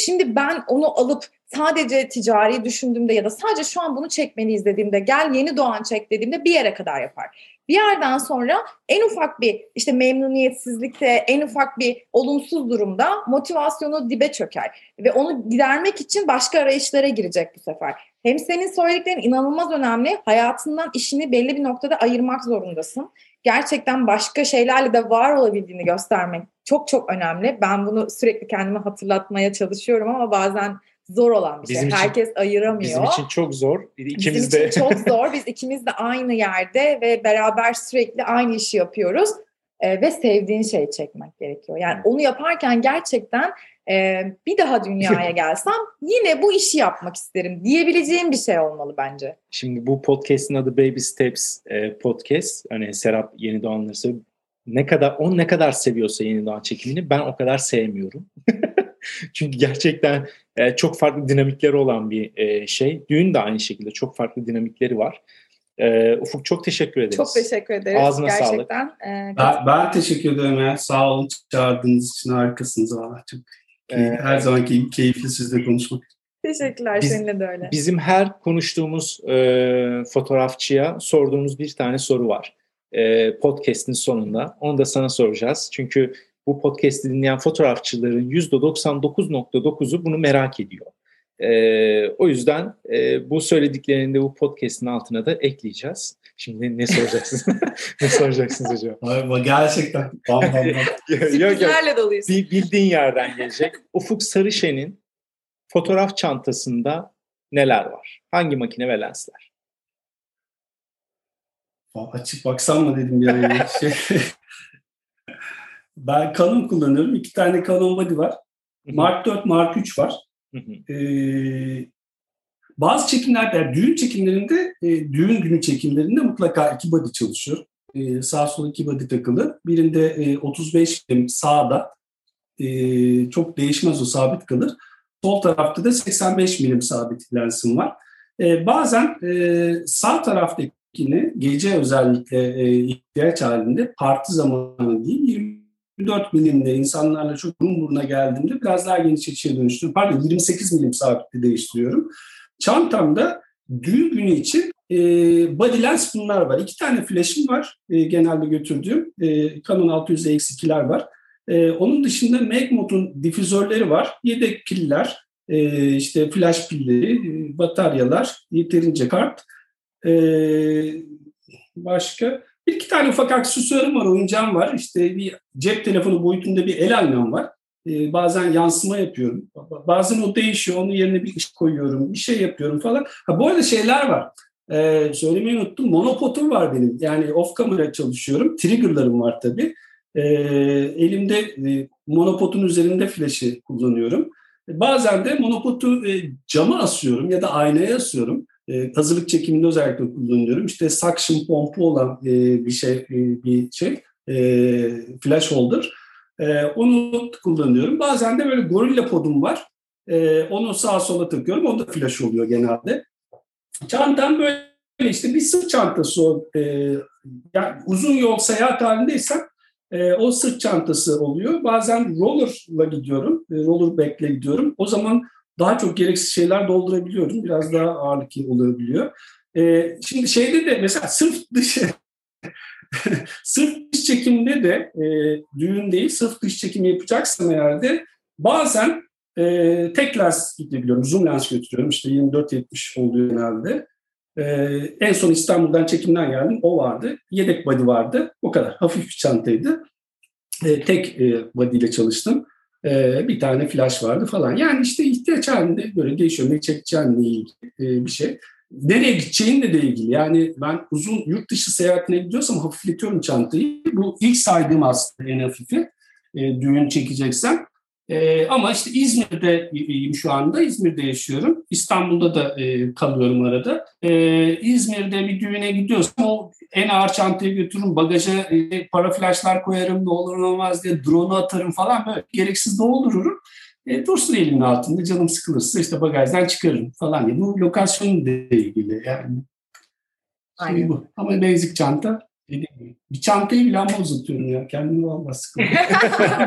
Şimdi ben onu alıp sadece ticari düşündüğümde ya da sadece şu an bunu çekmeliyiz dediğimde, gel yeni doğan çek dediğimde bir yere kadar yapar. Bir yerden sonra en ufak bir memnuniyetsizlikte, en ufak bir olumsuz durumda motivasyonu dibe çöker. Ve onu gidermek için başka arayışlara girecek bu sefer. Hem senin söylediklerin inanılmaz önemli. Hayatından işini belli bir noktada ayırmak zorundasın. Gerçekten başka şeylerle de var olabildiğini göstermek çok çok önemli. Ben bunu sürekli kendime hatırlatmaya çalışıyorum ama bazen zor olan bir şey. Herkes ayıramıyor. Bizim için çok zor. Biz ikimiz de aynı yerde ve beraber sürekli aynı işi yapıyoruz. Ve sevdiğin şeyi çekmek gerekiyor. Yani onu yaparken gerçekten bir daha dünyaya gelsem yine bu işi yapmak isterim diyebileceğim bir şey olmalı bence. Şimdi bu podcast'in adı Baby Steps Podcast. Hani Serap yeni doğanları seviyor. Ne kadar seviyorsa yeni doğan çekimini ben o kadar sevmiyorum. Çünkü gerçekten çok farklı dinamikleri olan bir şey. Düğün de aynı şekilde çok farklı dinamikleri var. Ufuk çok teşekkür ederiz. Çok teşekkür ederiz. Ağzına gerçekten sağlık. Ben teşekkür ederim. Sağ olun, çağırdığınız için harikasınız. Çok her zamanki keyifli sizle konuşmak. Teşekkürler, seninle de öyle. Bizim her konuştuğumuz fotoğrafçıya sorduğumuz bir tane soru var. Podcast'in sonunda. Onu da sana soracağız. Çünkü bu podcast'i dinleyen fotoğrafçıların %99.9'u bunu merak ediyor. O yüzden bu söylediklerini de bu podcast'in altına da ekleyeceğiz. Şimdi ne soracaksınız? Ne soracaksınız hocam? Abi, gerçekten. Sürprizlerle doluyuz. Bildiğin yerden gelecek. Ufuk Sarışen'in fotoğraf çantasında neler var? Hangi makine ve lensler? Açık baksan mı dedim yani. Ben Canon kullanıyorum. 2 tane Canon body var. Mark 4, Mark 3 var. Bazı çekimlerde, yani düğün çekimlerinde, düğün günü çekimlerinde mutlaka 2 body çalışıyor. Sağ sol 2 body takılı. Birinde 35 mm sağda. Çok değişmez, o sabit kalır. Sol tarafta da 85 mm sabit lensim var. Bazen sağ taraftakini gece özellikle ihtiyaç halinde, parti zamanı değil, 24 milimde insanlarla çok burun buruna geldiğimde biraz daha geniş açıya dönüştürüyorum. 28 milim sabitle değiştiriyorum. Çantamda düğün günü için body lens bunlar var. 2 tane flash'im var genelde götürdüğüm. Canon 600-X2'ler var. Onun dışında Magmod'un difüzörleri var. Yedek piller, işte flash pilleri, bataryalar, yeterince kart. Başka 1-2 tane ufak aksesuarım var, oyuncağım var. İşte bir cep telefonu boyutunda bir el aynam var. Bazen yansıma yapıyorum. Bazen o değişiyor, onun yerine bir iş koyuyorum, bir şey yapıyorum falan. Bu arada şeyler var. Söylemeyi unuttum. Monopotum var benim. Yani off camera çalışıyorum. Triggerlarım var tabii. Elimde monopotun üzerinde flaşı kullanıyorum. Bazen de monopotu cama asıyorum ya da aynaya asıyorum. Hazırlık çekiminde özellikle kullanıyorum. İşte suction pompu olan bir şey flash holder. Onu kullanıyorum. Bazen de böyle gorilla podum var. Onu sağa sola takıyorum. O da flash oluyor genelde. Çantam böyle işte bir sırt çantası o. Yani uzun yol seyahat halindeysem o sırt çantası oluyor. Bazen rollerla gidiyorum. Rollerback'le gidiyorum. O zaman daha çok gereksiz şeyler doldurabiliyorum. Biraz daha ağırlıklı olabiliyor. Şimdi şeyde de mesela sırf dış çekimde de düğün değil, sırf dış çekimi yapacaksam eğer de bazen tek lens gidebiliyorum. Zoom lens götürüyorum. İşte 24-70 oluyor genelde. En son İstanbul'dan çekimden geldim. O vardı. Yedek body vardı. O kadar. Hafif bir çantaydı. Tek body ile çalıştım. Bir tane flash vardı falan. Yani işte ihtiyaç halinde böyle değişiyor. Ne çekeceğinle ilgili bir şey. Nereye gideceğinle de ilgili. Yani ben uzun yurt dışı seyahatine gidiyorsam hafifletiyorum çantayı. Bu ilk saydığım aslında en hafifi. Düğün çekeceksem. Ama işte İzmir'deyim şu anda. İzmir'de yaşıyorum. İstanbul'da da kalıyorum arada. İzmir'de bir düğüne gidiyorsam o en ağır çantayı götürürüm. Bagaja para flaşlar koyarım. Ne olur olmaz diye drone'u atarım falan. Böyle gereksiz doldururum. Dursun elimin altında. Canım sıkılırsa işte bagajdan çıkarırım falan diye. Bu lokasyonla ilgili yani. Aynen. Bu. Ama basic çanta. Bir çantayı bile ama uzatıyorum ya. Kendimi valla sıkıldım.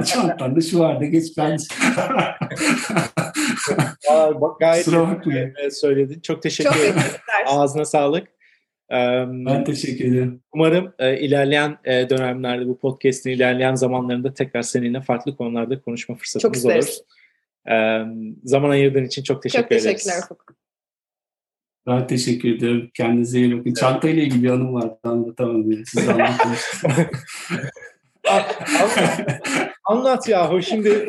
Çantamda şu vardı. Geç ben. Bak, gayet söyledin. Çok teşekkür ederim. Ağzına sağlık. Ben teşekkür ederim. Umarım ilerleyen dönemlerde, bu podcast'in ilerleyen zamanlarında tekrar seninle farklı konularda konuşma fırsatımız olur. Zaman ayırdığın için çok teşekkür ederiz. Çok teşekkürler Ufuk. Ben teşekkür ederim. Kendinize iyi bakın. Çantayla ilgili bir anım vardı. Anlatamam diye. Siz anlatmıştınız. Anlat yahu. Şimdi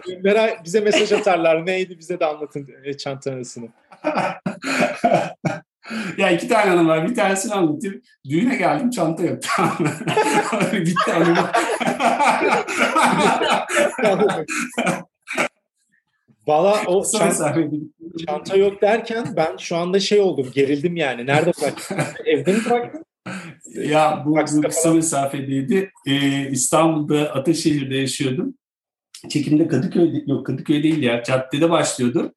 bize mesaj atarlar. Neydi, bize de anlatın çantanızını. Ya 2 tane anım var. Bir tanesini anlatayım. Düğüne geldim, çanta yok. Bitti anım. Valla o çanta yok derken ben şu anda oldum, gerildim yani. Nerede bıraktın? Evde mi bıraktın? Ya bu kısa mesafedeydi. İstanbul'da Ataşehir'de yaşıyordum. Çekimde Kadıköy değil ya. Caddede başlıyordu.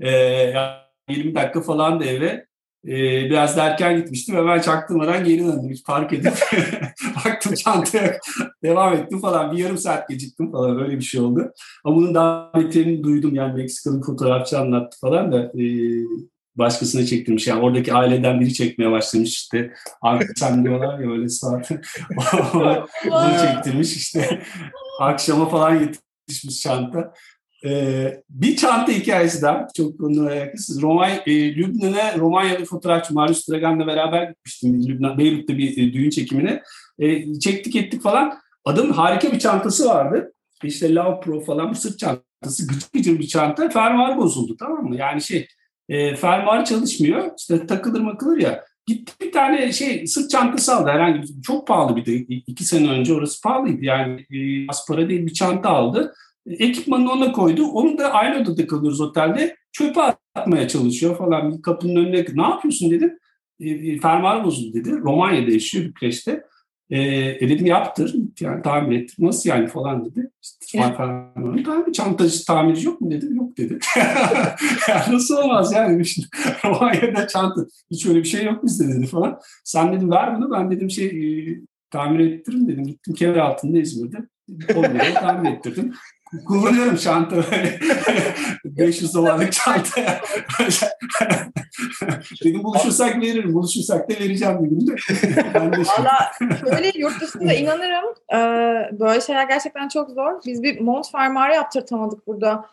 20 dakika falan da eve. Biraz da erken gitmiştim ve ben çaktırmadan geri döndüm. Hiç fark edip baktım çantaya devam ettim falan. Bir yarım saat geciktim falan. Böyle bir şey oldu. Ama bunun davetlerini duydum. Yani Meksikalı fotoğrafçı anlattı falan da başkasına çektirmiş. Yani oradaki aileden biri çekmeye başlamış işte. Akşam diyorlar ya böyle saat. Onu çektirmiş işte. Akşama falan yetişmiş çanta. Bir çanta hikayesi daha, çok konulara yakınsız. Lübnan'a Romanyalı fotoğrafçı Marius Dragan'la beraber gitmiştim Lübnan, Beyrut'ta bir düğün çekimine. Çektik ettik falan. Adamın harika bir çantası vardı. İşte Love Pro falan, bu sırt çantası, gıcık gıcık bir çanta. Fermuarı bozuldu, tamam mı? Yani fermuarı çalışmıyor. İşte takılır makılır ya. Gitti bir tane sırt çantası aldı. Herhangi bir, çok pahalı bir de. 2 sene önce orası pahalıydı. Yani az para değil bir çanta aldı. Ekipmanını ona koydu. Onu da aynı odada kalıyoruz otelde. Çöpe atmaya çalışıyor falan. Kapının önüne, ne yapıyorsun dedim. Fermuarı bozuldu dedi. Romanya'da yaşıyor Bükreş'te. Dedim yaptır. Yani tamir ettir. Nasıl yani falan dedi. Çantacı tamirci yok mu dedim. Yok dedi. Yani nasıl olmaz yani. Şimdi, Romanya'da çanta. Hiç öyle bir şey yok bizde dedi falan. Sen dedim ver bunu. Ben dedim tamir ettiririm dedim. Gittim Kevre altında İzmir'de. Olmuyor. Tamir ettirdim. Kullanıyorum çanta böyle. $500 çanta. Dedim buluşursak veririm. Buluşursak da vereceğim dedim. Valla böyle yurt dışında inanırım. Böyle şeyler gerçekten çok zor. Biz bir mont fermuarı yaptırtamadık burada.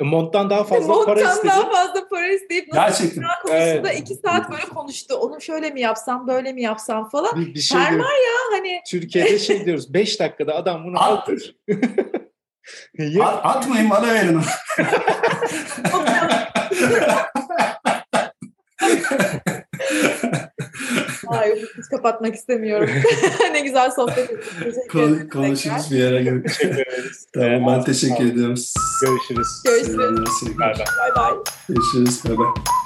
Monttan daha fazla para istedi. Monttan daha fazla para isteyip gerçekten konusunda 2 saat böyle konuştu. Onu şöyle mi yapsam, böyle mi yapsam falan. Bir şey fermuar ya hani. Türkiye'de diyoruz. 5 dakikada adam bunu alır. Atmayın bana verin onu. Hayır, hiç kapatmak istemiyorum. Ne güzel sohbet ettik. Konuşuruz bir yere göre. Teşekkür ederiz. Tamam, ben teşekkür ediyorum. Görüşürüz. Görüşürüz. Bye bye. Görüşürüz. Bye bye.